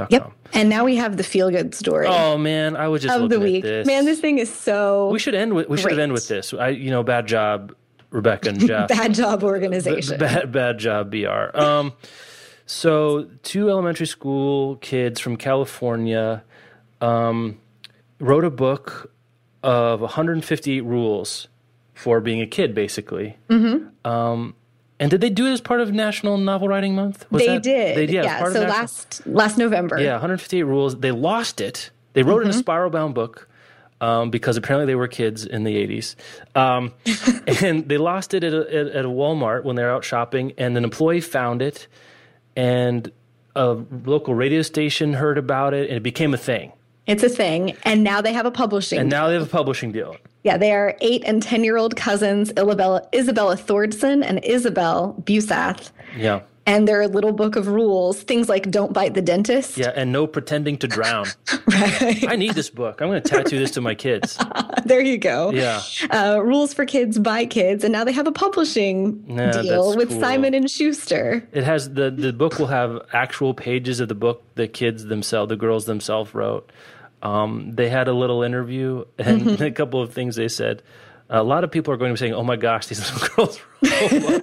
Yep. And now we have the feel-good story. Oh, man, I was just looking the week. At this. Man, this thing is so We should end with this. Bad job, Rebecca and Jeff. Bad job organization. Bad job, BR. So two elementary school kids from California wrote a book of 158 rules for being a kid, basically. And did they do it as part of National Novel Writing Month? They did. Yeah, so last November. Yeah, 158 rules. They lost it. They wrote it in a spiral-bound book because apparently they were kids in the 80s. And they lost it at a Walmart when they were out shopping, and an employee found it, and a local radio station heard about it, and it became a thing. It's a thing, and now they have a publishing deal. Yeah, they are 8- and 10-year-old cousins, Isabella Thordson and Isabel Busath. Yeah. And their little book of rules, things like don't bite the dentist. Yeah, and no pretending to drown. Right. I need this book. I'm going to tattoo this to my kids. There you go. Yeah. Rules for kids by kids. And now they have a publishing deal with Simon & Schuster. It has the book will have actual pages of the book the kids themselves, the girls themselves wrote. They had a little interview and a couple of things they said. A lot of people are going to be saying, oh, my gosh, these little girls wrote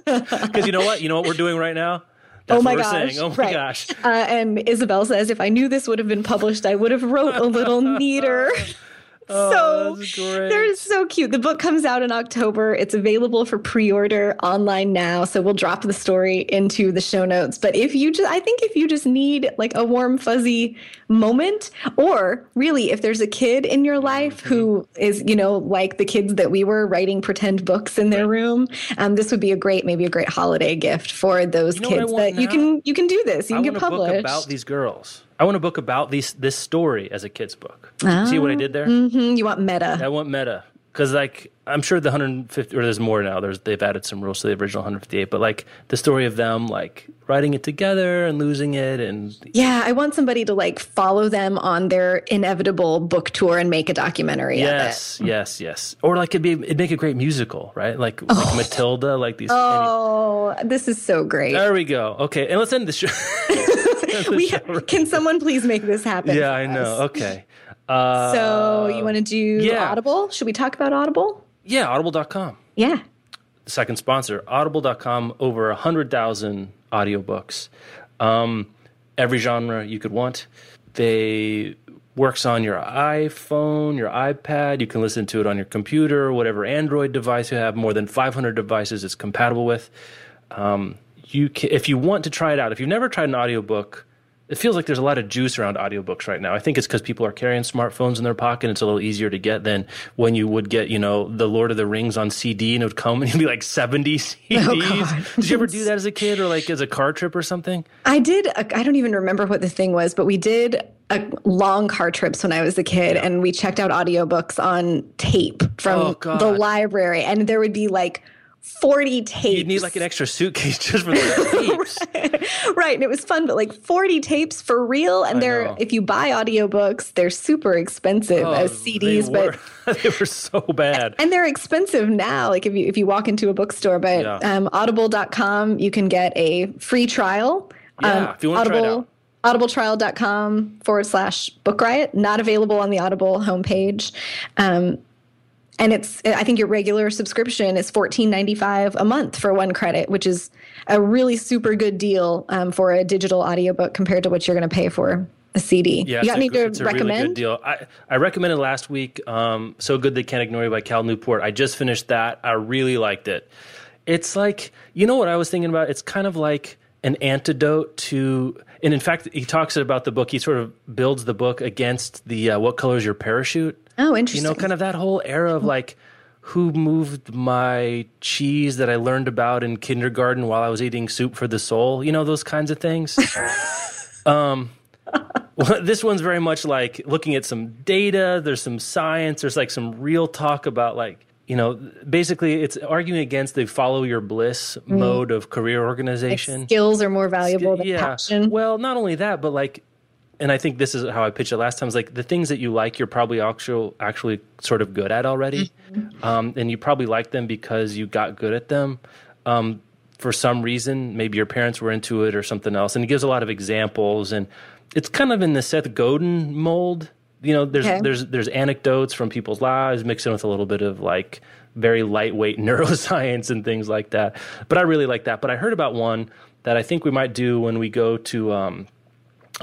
because you know what we're doing right now? That's what we're saying. Oh, my gosh. And Isabel says, if I knew this would have been published, I would have wrote a little neater. They're so cute. The book comes out in October. It's available for pre-order online now. So we'll drop the story into the show notes. But if you just need like a warm, fuzzy moment, or really if there's a kid in your life who is, like the kids that we were writing pretend books in their room, this would be a great holiday gift for those kids that you can do this. You can get published. I want a book about these girls. I want a book about this story as a kid's book. See what I did there? You want meta. I want meta. Because, I'm sure the 150, or there's more now. They've added some rules to the original 158. But, the story of them, writing it together and losing it. And yeah, I want somebody to, follow them on their inevitable book tour and make a documentary of it. Yes. Or, it'd make a great musical, right? Like Matilda, these. Oh, this is so great. There we go. Okay, and let's end the show. Can someone please make this happen? Yeah, I know. Okay. So you want to do Audible? Should we talk about Audible? Yeah, Audible.com. Yeah. The second sponsor, Audible.com, over 100,000 audiobooks. Every genre you could want. They works on your iPhone, your iPad. You can listen to it on your computer, whatever Android device you have. More than 500 devices it's compatible with. You can, if you want to try it out, if you've never tried an audiobook, it feels like there's a lot of juice around audiobooks right now. I think it's because people are carrying smartphones in their pocket. It's a little easier to get than when you would get, The Lord of the Rings on CD, and it would come and it'd be 70 CDs. Oh, God. Did you ever do that as a kid or as a car trip or something? I did. I don't even remember what the thing was, but we did long car trips when I was a kid, and we checked out audiobooks on tape from the library, and there would be 40 tapes. You'd need an extra suitcase just for the tapes. Right. And it was fun, but 40 tapes for real. And if you buy audiobooks, they're super expensive as CDs. But they were so bad. And they're expensive now, if you walk into a bookstore. But audible.com, you can get a free trial. If you want to try it out. audibletrial.com/Book Riot. Not available on the Audible homepage. And I think your regular subscription is $14.95 a month for one credit, which is a really super good deal for a digital audiobook compared to what you're going to pay for a CD. Yeah, you got me to recommend? Really good deal. I recommended last week So Good They Can't Ignore You by Cal Newport. I just finished that. I really liked it. It's what I was thinking about? It's kind of like an antidote to, and in fact, he talks about the book. He sort of builds the book against the What Color Is Your Parachute? Oh, interesting. You know, kind of that whole era of like, who moved my cheese that I learned about in kindergarten while I was eating soup for the soul? You know, those kinds of things. Well, this one's very much like looking at some data. There's some science. There's like some real talk about like, you know, basically it's arguing against the follow your bliss mode of career organization. Like skills are more valuable than passion. Well, not only that, but like, and I think this is how I pitched it last time, is like the things that you like, you're probably actually sort of good at already. And you probably like them because you got good at them. For some reason, maybe your parents were into it or something else. And it gives a lot of examples. And it's kind of in the Seth Godin mold. You know, there's anecdotes from people's lives mixed in with a little bit of like very lightweight neuroscience and things like that. But I really like that. But I heard about one that I think we might do when we go to on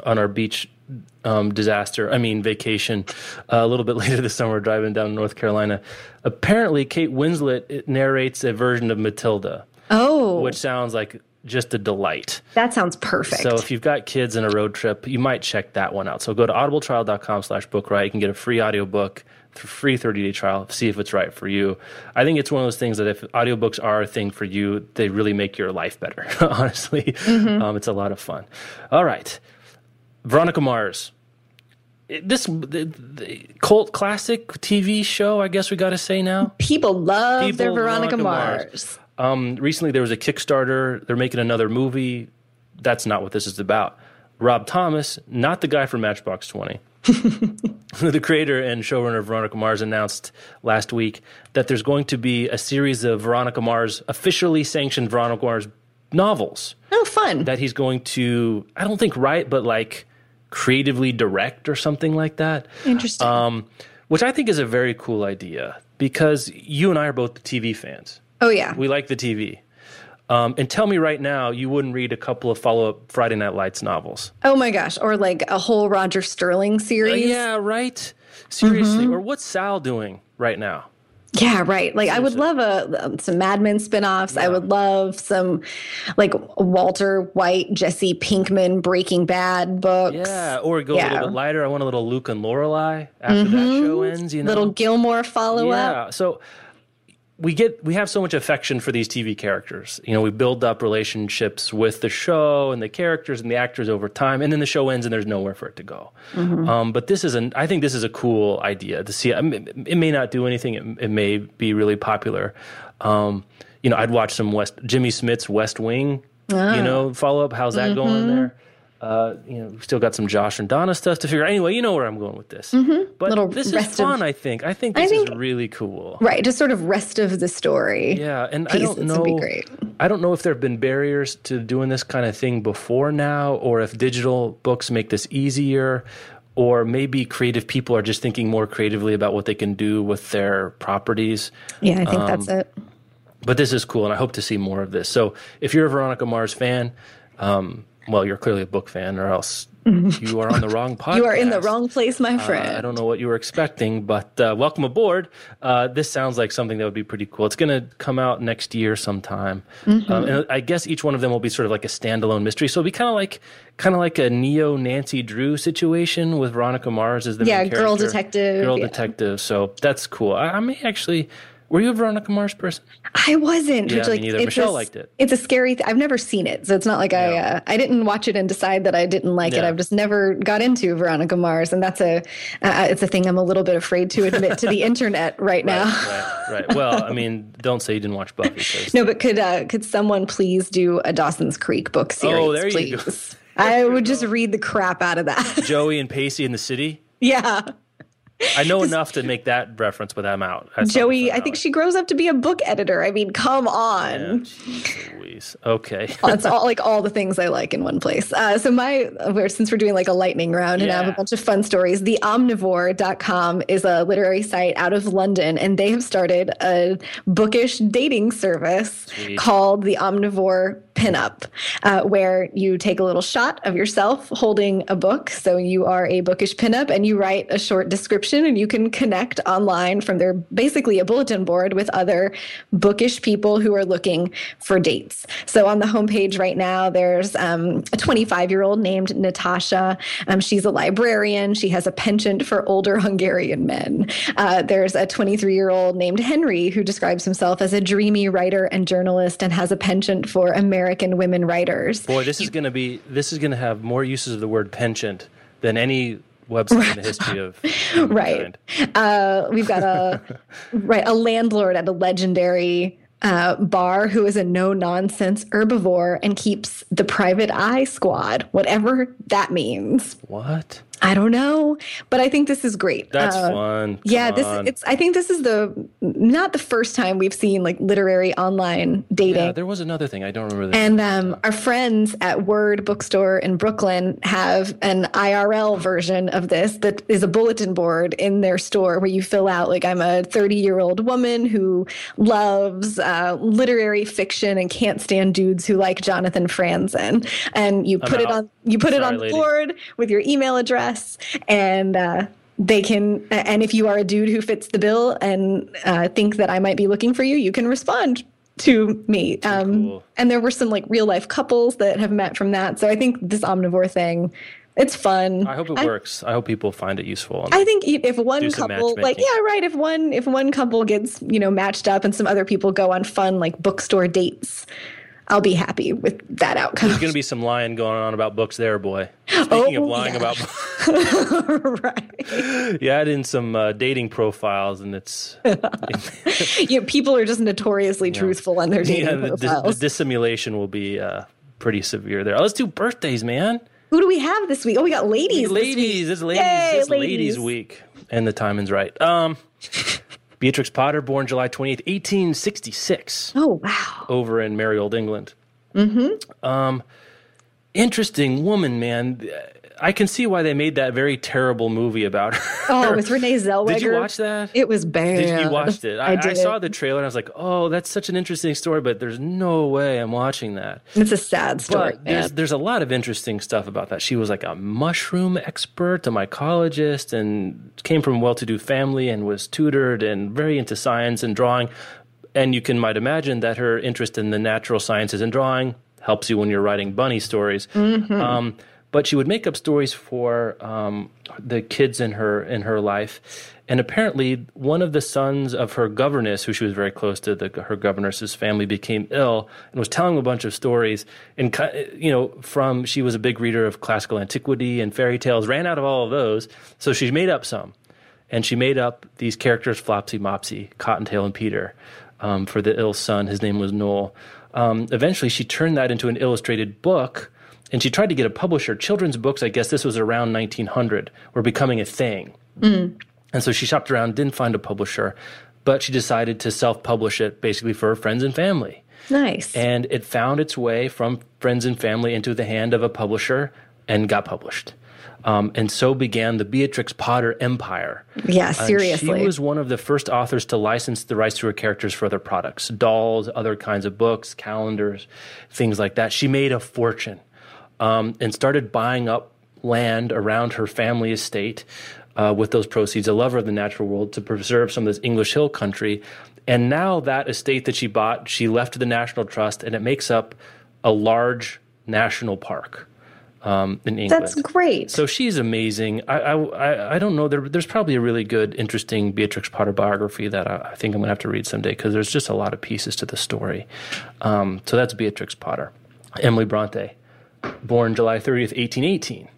our beach vacation a little bit later this summer, driving down to North Carolina. Apparently, Kate Winslet narrates a version of Matilda. Oh, which sounds like just a delight. That sounds perfect. So if you've got kids in a road trip, you might check that one out. So go to audibletrial.com/bookriot. You can get a free audiobook, free 30-day trial. See if it's right for you. I think it's one of those things that if audiobooks are a thing for you, they really make your life better, honestly. Mm-hmm. It's a lot of fun. All right. Veronica Mars. The cult classic TV show, I guess we got to say now. People love their Veronica Mars. Recently, there was a Kickstarter. They're making another movie. That's not what this is about. Rob Thomas, not the guy from Matchbox 20, the creator and showrunner of Veronica Mars, announced last week that there's going to be a series of Veronica Mars, officially sanctioned Veronica Mars novels. Oh, fun. That he's going to, I don't think write, but like creatively direct or something like that. Interesting. Which I think is a very cool idea because you and I are both TV fans. Oh, yeah. We like the TV. And tell me right now, you wouldn't read a couple of follow-up Friday Night Lights novels. Oh, my gosh. Or like a whole Roger Sterling series. Yeah, right? Seriously. Mm-hmm. Or what's Sal doing right now? Yeah, right. Like, seriously. I would love some Mad Men spinoffs. Yeah. I would love some, like, Walter White, Jesse Pinkman, Breaking Bad books. Yeah, or go a little bit lighter. I want a little Luke and Lorelei after that show ends. You know? Little Gilmore follow-up. Yeah, so... We have so much affection for these TV characters. You know, we build up relationships with the show and the characters and the actors over time, and then the show ends and there's nowhere for it to go. Mm-hmm. But this is I think this is a cool idea to see. I mean, it may not do anything. It may be really popular. You know, I'd watch some Jimmy Smith's West Wing. Oh. You know, follow up. How's that going there? You know, we've still got some Josh and Donna stuff to figure out. Anyway, you know where I'm going with this. Mm-hmm. But this is fun, I think. I think is really cool. Right, just sort of rest of the story. Yeah, and I don't know. Would be great. I don't know if there have been barriers to doing this kind of thing before now, or if digital books make this easier, or maybe creative people are just thinking more creatively about what they can do with their properties. Yeah, I think that's it. But this is cool, and I hope to see more of this. So if you're a Veronica Mars fan, well, you're clearly a book fan, or else you are on the wrong podcast. You are in the wrong place, my friend. I don't know what you were expecting, but welcome aboard. This sounds like something that would be pretty cool. It's going to come out next year sometime. Mm-hmm. And I guess each one of them will be sort of like a standalone mystery. So it'll be kind of like a Neo Nancy Drew situation with Veronica Mars as the main character. Girl detective. So that's cool. I may actually... Were you a Veronica Mars person? I wasn't. Yeah, me neither. Michelle liked it. It's a scary thing. I've never seen it, so it's not like I didn't watch it and decide that I didn't like it. I've just never got into Veronica Mars, and that's it's a thing I'm a little bit afraid to admit to the internet right now. Right. Well, I mean, don't say you didn't watch Buffy. No, but could someone please do a Dawson's Creek book series? Oh, there you go. I would just read the crap out of that. Joey and Pacey in the city? Yeah. I know enough to make that reference, but I'm out. Joey, I think she grows up to be a book editor. I mean, come on. Yeah, okay. It's all the things I like in one place. So since we're doing like a lightning round and I have a bunch of fun stories, the omnivore.com is a literary site out of London, and they have started a bookish dating service called the Omnivore pinup, where you take a little shot of yourself holding a book. So you are a bookish pinup and you write a short description, and you can connect online from their basically a bulletin board with other bookish people who are looking for dates. So on the homepage right now, there's a 25-year-old named Natasha. She's a librarian. She has a penchant for older Hungarian men. There's a 23-year-old named Henry who describes himself as a dreamy writer and journalist and has a penchant for American women writers. Boy, this is going to have more uses of the word penchant than any website in the history of right. We've got a landlord at a legendary bar who is a no-nonsense herbivore and keeps the private eye squad, whatever that means. What? I don't know, but I think this is great. That's fun. Yeah, I think this is not the first time we've seen like literary online dating. Yeah, there was another thing I don't remember. And our friends at Word Bookstore in Brooklyn have an IRL version of this that is a bulletin board in their store where you fill out like, I'm a 30-year-old woman who loves literary fiction and can't stand dudes who like Jonathan Franzen, and you put it on the board with your email address. And they can, and if you are a dude who fits the bill and think that I might be looking for you, you can respond to me. Cool. And there were some like real life couples that have met from that. So I think this omnivore thing, it's fun. I hope it works. I hope people find it useful. I think if one couple, like, yeah, right. If one couple gets, matched up and some other people go on fun, like bookstore dates, I'll be happy with that outcome. There's going to be some lying going on about books there, boy. Speaking of lying about books. Right. You add in some dating profiles, and it's... people are just notoriously truthful on their dating profiles. The dissimulation will be pretty severe there. Oh, let's do birthdays, man. Who do we have this week? Oh, we got ladies. It's ladies week. And the timing's right. Beatrix Potter, born July 28th, 1866. Oh, wow. Over in merry old England. Mm-hmm. Interesting woman, man. I can see why they made that very terrible movie about her. Oh, with Renee Zellweger. Did you watch that? It was bad. You watched it? I saw the trailer and I was like, oh, that's such an interesting story, but there's no way I'm watching that. It's a sad story, but there's a lot of interesting stuff about that. She was like a mushroom expert, a mycologist, and came from a well-to-do family and was tutored and very into science and drawing. And you might imagine that her interest in the natural sciences and drawing helps you when you're writing bunny stories. Mm-hmm. But she would make up stories for the kids in her life, and apparently one of the sons of her governess, who she was very close to, her governess's family, became ill and was telling a bunch of stories. And she was a big reader of classical antiquity and fairy tales, ran out of all of those, so she made up some, and she made up these characters: Flopsy, Mopsy, Cottontail, and Peter, for the ill son. His name was Noel. Eventually, she turned that into an illustrated book. And she tried to get a publisher. Children's books, I guess this was around 1900, were becoming a thing. Mm. And so she shopped around, didn't find a publisher, but she decided to self-publish it basically for her friends and family. Nice. And it found its way from friends and family into the hand of a publisher and got published. And so began the Beatrix Potter empire. Yeah, seriously. She was one of the first authors to license the rights to her characters for other products, dolls, other kinds of books, calendars, things like that. She made a fortune. And started buying up land around her family estate with those proceeds, a lover of the natural world, to preserve some of this English hill country. And now that estate that she bought, she left to the National Trust, and it makes up a large national park in England. That's great. So she's amazing. I don't know. There's probably a really good, interesting Beatrix Potter biography that I think I'm going to have to read someday, because there's just a lot of pieces to the story. So that's Beatrix Potter. Emily Brontë. Born July 30th, 1818.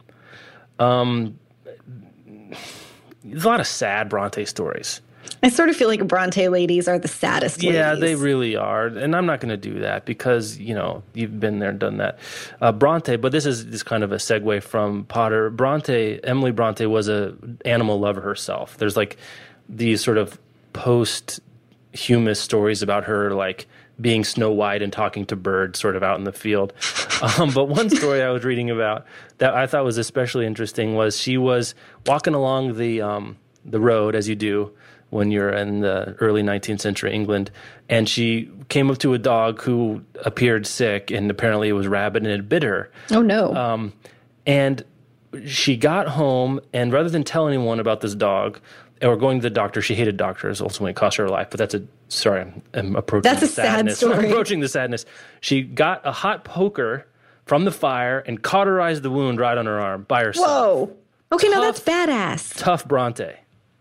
There's a lot of sad Brontë stories. I sort of feel like Brontë ladies are the saddest ladies. Yeah, they really are. And I'm not going to do that because, you've been there and done that. Brontë, but this is kind of a segue from Potter. Brontë, Emily Brontë, was an animal lover herself. There's like these sort of post-humus stories about her, like, being Snow White and talking to birds sort of out in the field. But one story I was reading about that I thought was especially interesting was she was walking along the road, as you do, when you're in the early 19th century England. And she came up to a dog who appeared sick, and apparently it was rabid and it bit her. Oh, no. And she got home, and rather than tell anyone about this dog or going to the doctor — she hated doctors, ultimately it cost her her life, but that's a – sorry, I'm approaching the sadness. That's a sad story. I'm approaching the sadness. She got a hot poker from the fire and cauterized the wound right on her arm by herself. Whoa. Okay, now that's badass. Tough Bronte.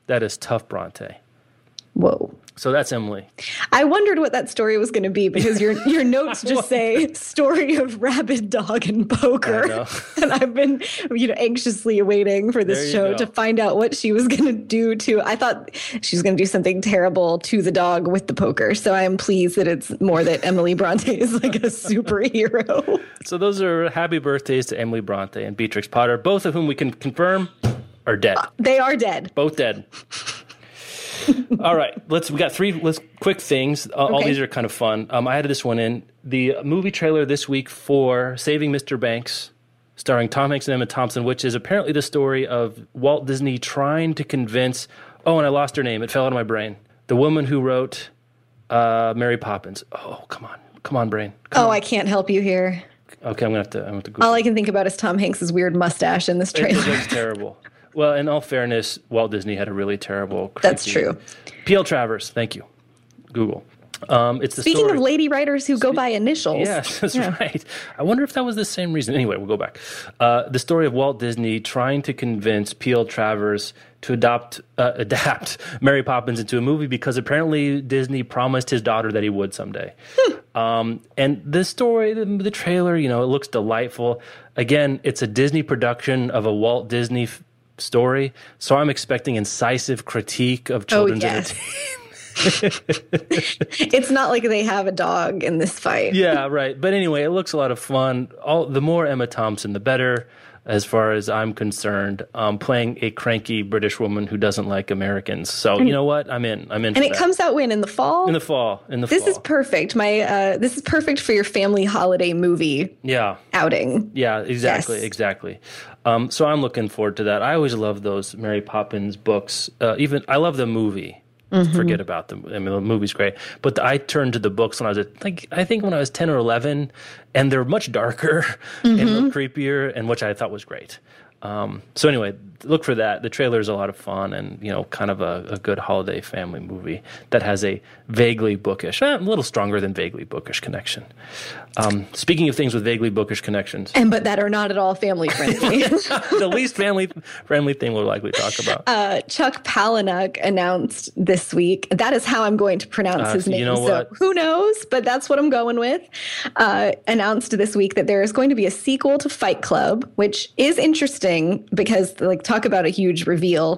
That is tough Bronte. Whoa. So that's Emily. I wondered what that story was going to be, because your notes just say story of rabid dog and poker. I know. And I've been anxiously waiting for this show to find out what she was going to do to — I thought she was going to do something terrible to the dog with the poker. So I am pleased that it's more that Emily Bronte is like a superhero. So those are happy birthdays to Emily Bronte and Beatrix Potter, both of whom we can confirm are dead. They are dead. Both dead. All right, we got three quick things. All these are kind of fun. I added this one in. The movie trailer this week for Saving Mr. Banks, starring Tom Hanks and Emma Thompson, which is apparently the story of Walt Disney trying to convince — oh, and I lost her name, it fell out of my brain — the woman who wrote Mary Poppins. Oh, come on, brain. I can't help you here. Okay, I'm gonna have to Google. All I can think about is Tom Hanks' weird mustache in this trailer. It looks terrible. Well, in all fairness, Walt Disney had a really terrible — that's true. P.L. Travers, thank you. Google. It's the Speaking story. Of lady writers who go by initials. Yes, that's right. I wonder if that was the same reason. Anyway, we'll go back. The story of Walt Disney trying to convince P.L. Travers to adapt Mary Poppins into a movie, because apparently Disney promised his daughter that he would someday. And this story, the trailer, it looks delightful. Again, it's a Disney production of a Walt Disney story, so I'm expecting incisive critique of children's entertainment. It's not like they have a dog in this fight. Yeah, right. But anyway, it looks a lot of fun. The more Emma Thompson, the better, as far as I'm concerned, playing a cranky British woman who doesn't like Americans. So you know what? I'm in. And it comes out when? In the fall? In the fall. This is perfect. This is perfect for your family holiday movie outing. Yeah, exactly, exactly. So I'm looking forward to that. I always love those Mary Poppins books. I love the movie. Forget about them. I mean, the movie's great, but I turned to the books when I was when I was 10 or 11, and they're much darker and a little creepier, and which I thought was great. So anyway, look for that. The trailer is a lot of fun, and kind of a good holiday family movie that has a vaguely bookish, a little stronger than vaguely bookish connection. Speaking of things with vaguely bookish connections, but that are not at all family friendly. The least family friendly thing we'll likely talk about. Chuck Palahniuk announced this week — that is how I'm going to pronounce his name. Who knows? But that's what I'm going with. Announced this week that there is going to be a sequel to Fight Club, which is interesting, because talk about a huge reveal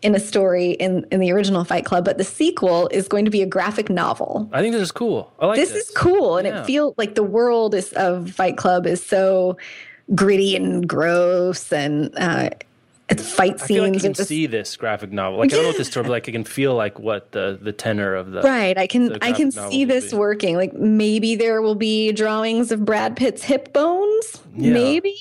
in a story in the original Fight Club. But the sequel is going to be a graphic novel. I think this is cool. I like this. This is cool. And it feels like the world of Fight Club is so gritty and gross, and it's fight scenes. I feel like I can see this graphic novel. I don't know what this story, but I can feel what the tenor of the I can see this working. Maybe there will be drawings of Brad Pitt's hip bones. Yeah. Maybe.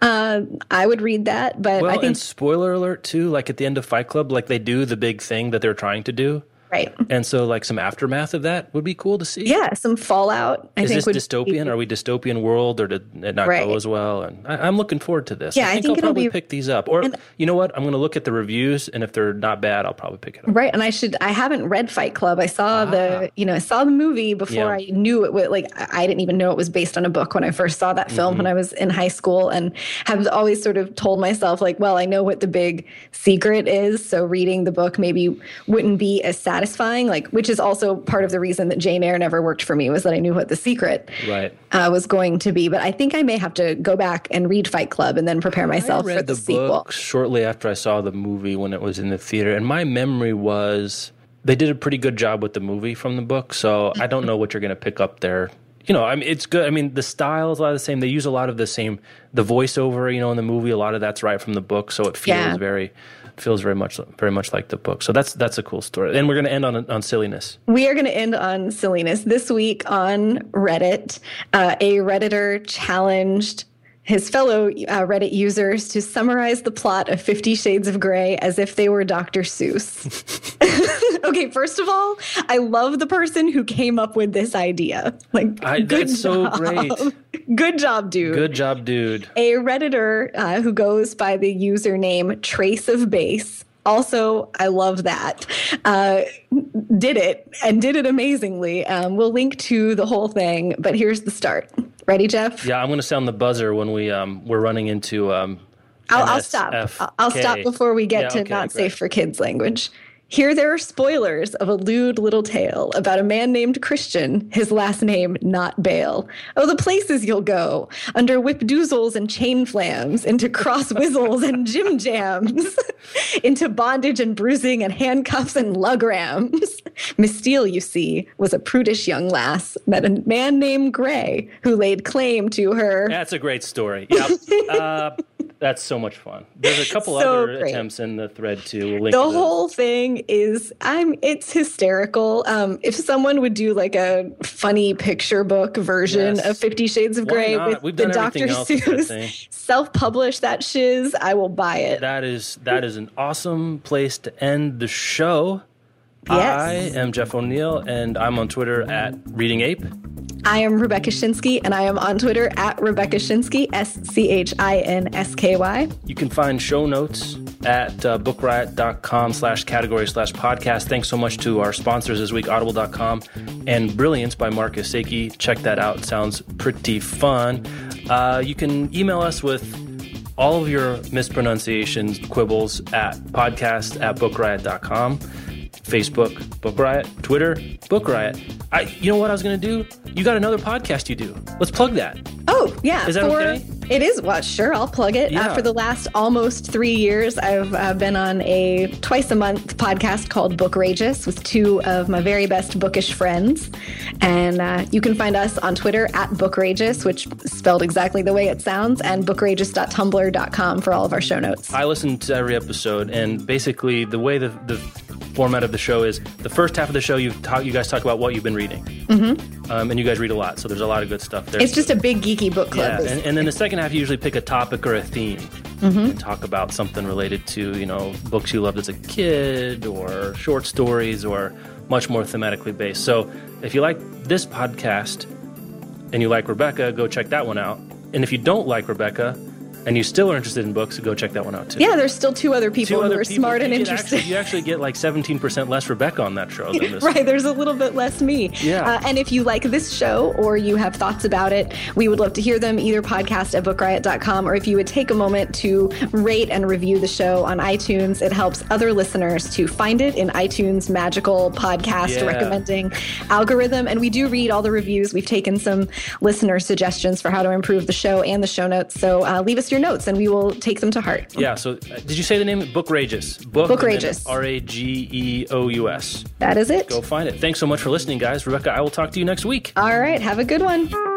I would read that, but I think. And spoiler alert too. At the end of Fight Club, they do the big thing that they're trying to do, right? And so, some aftermath of that would be cool to see. Yeah, some fallout. Is this dystopian? Are we dystopian world, or did it not go as well? And I'm looking forward to this. Yeah, I think I'll probably pick these up. Or you know what? I'm going to look at the reviews, and if they're not bad, I'll probably pick it up. Right, and I haven't read Fight Club. I saw the movie before I knew it. I didn't even know it was based on a book when I first saw that film when I was in high school, and have always sort of told myself I know what the big secret is, so reading the book maybe wouldn't be as satisfying, which is also part of the reason that Jane Eyre never worked for me, was that I knew what the secret was going to be. But I think I may have to go back and read Fight Club and then prepare myself for the sequel. Book shortly after I saw the movie when it was in the theater, and my memory was they did a pretty good job with the movie from the book, so I don't know what you're going to pick up there. It's good. The style is a lot of the same. They use a lot of the same, the voiceover, in the movie, a lot of that's right from the book. So it feels very much like the book. So that's a cool story. And we're going to end on silliness. We are going to end on silliness. This week on Reddit, a Redditor challenged his fellow Reddit users to summarize the plot of 50 Shades of Grey as if they were Dr. Seuss. Okay, first of all, I love the person who came up with this idea. Like, that's so great. Good job, dude. Good job, dude. A Redditor who goes by the username Trace of Base. Also, I love that. Did it amazingly. We'll link to the whole thing, but here's the start. Ready, Jeff? Yeah, I'm going to sound the buzzer when we're running into I'll stop before we get to not safe for kids language. Here there are spoilers of a lewd little tale about a man named Christian, his last name not Bale. Oh, the places you'll go, under whipdoozles and chain flams, into cross whizzles and jim jams, into bondage and bruising and handcuffs and lugrams. Miss Steele, you see, was a prudish young lass, met a man named Gray, who laid claim to her. That's a great story. Yep. That's so much fun. There's a couple other attempts in the thread, too. We'll the whole thing is, it's hysterical. If someone would do like a funny picture book version of 50 Shades of Grey with the Dr. Seuss, self-publish that shiz, I will buy it. That is an awesome place to end the show. Yes. I am Jeff O'Neill, and I'm on Twitter at Reading Ape. I am Rebecca Shinsky, and I am on Twitter at Rebecca Shinsky, SCHINSKY. You can find show notes at BookRiot.com/category/podcast. Thanks so much to our sponsors this week, Audible.com and Brilliance by Marcus Sakey. Check that out. Sounds pretty fun. You can email us with all of your mispronunciations, quibbles at podcast@BookRiot.com. Facebook, Book Riot, Twitter, Book Riot. You know what I was going to do? You got another podcast you do. Let's plug that. Oh, yeah. Is that okay? It is. Well, sure, I'll plug it. Yeah. For the last almost 3 years, I've been on a twice-a-month podcast called Bookrageous with two of my very best bookish friends. And you can find us on Twitter at Bookrageous, which is spelled exactly the way it sounds, and bookrageous.tumblr.com for all of our show notes. I listen to every episode, and basically the way the format of the show is the first half of the show you guys talk about what you've been reading, and you guys read a lot, so there's a lot of good stuff there. It's just a big geeky book club, and then the second half you usually pick a topic or a theme and talk about something related to, you know, books you loved as a kid or short stories or much more thematically based. So if you like this podcast and you like Rebecca, go check that one out, and if you don't like Rebecca and you still are interested in books, go check that one out, too. Yeah, there's still two other people who are smart and interesting. You actually get like 17% less Rebecca on that show than this. Right, there's a little bit less me. Yeah. And if you like this show or you have thoughts about it, we would love to hear them, either podcast@bookriot.com, or if you would take a moment to rate and review the show on iTunes. It helps other listeners to find it in iTunes' magical podcast recommending algorithm. And we do read all the reviews. We've taken some listener suggestions for how to improve the show and the show notes. So leave us your notes and we will take them to heart. Yeah, so did you say the name? Bookrageous. Bookrageous. RAGEOUS. That is it. Go find it. Thanks so much for listening, guys. Rebecca, I will talk to you next week. All right, have a good one.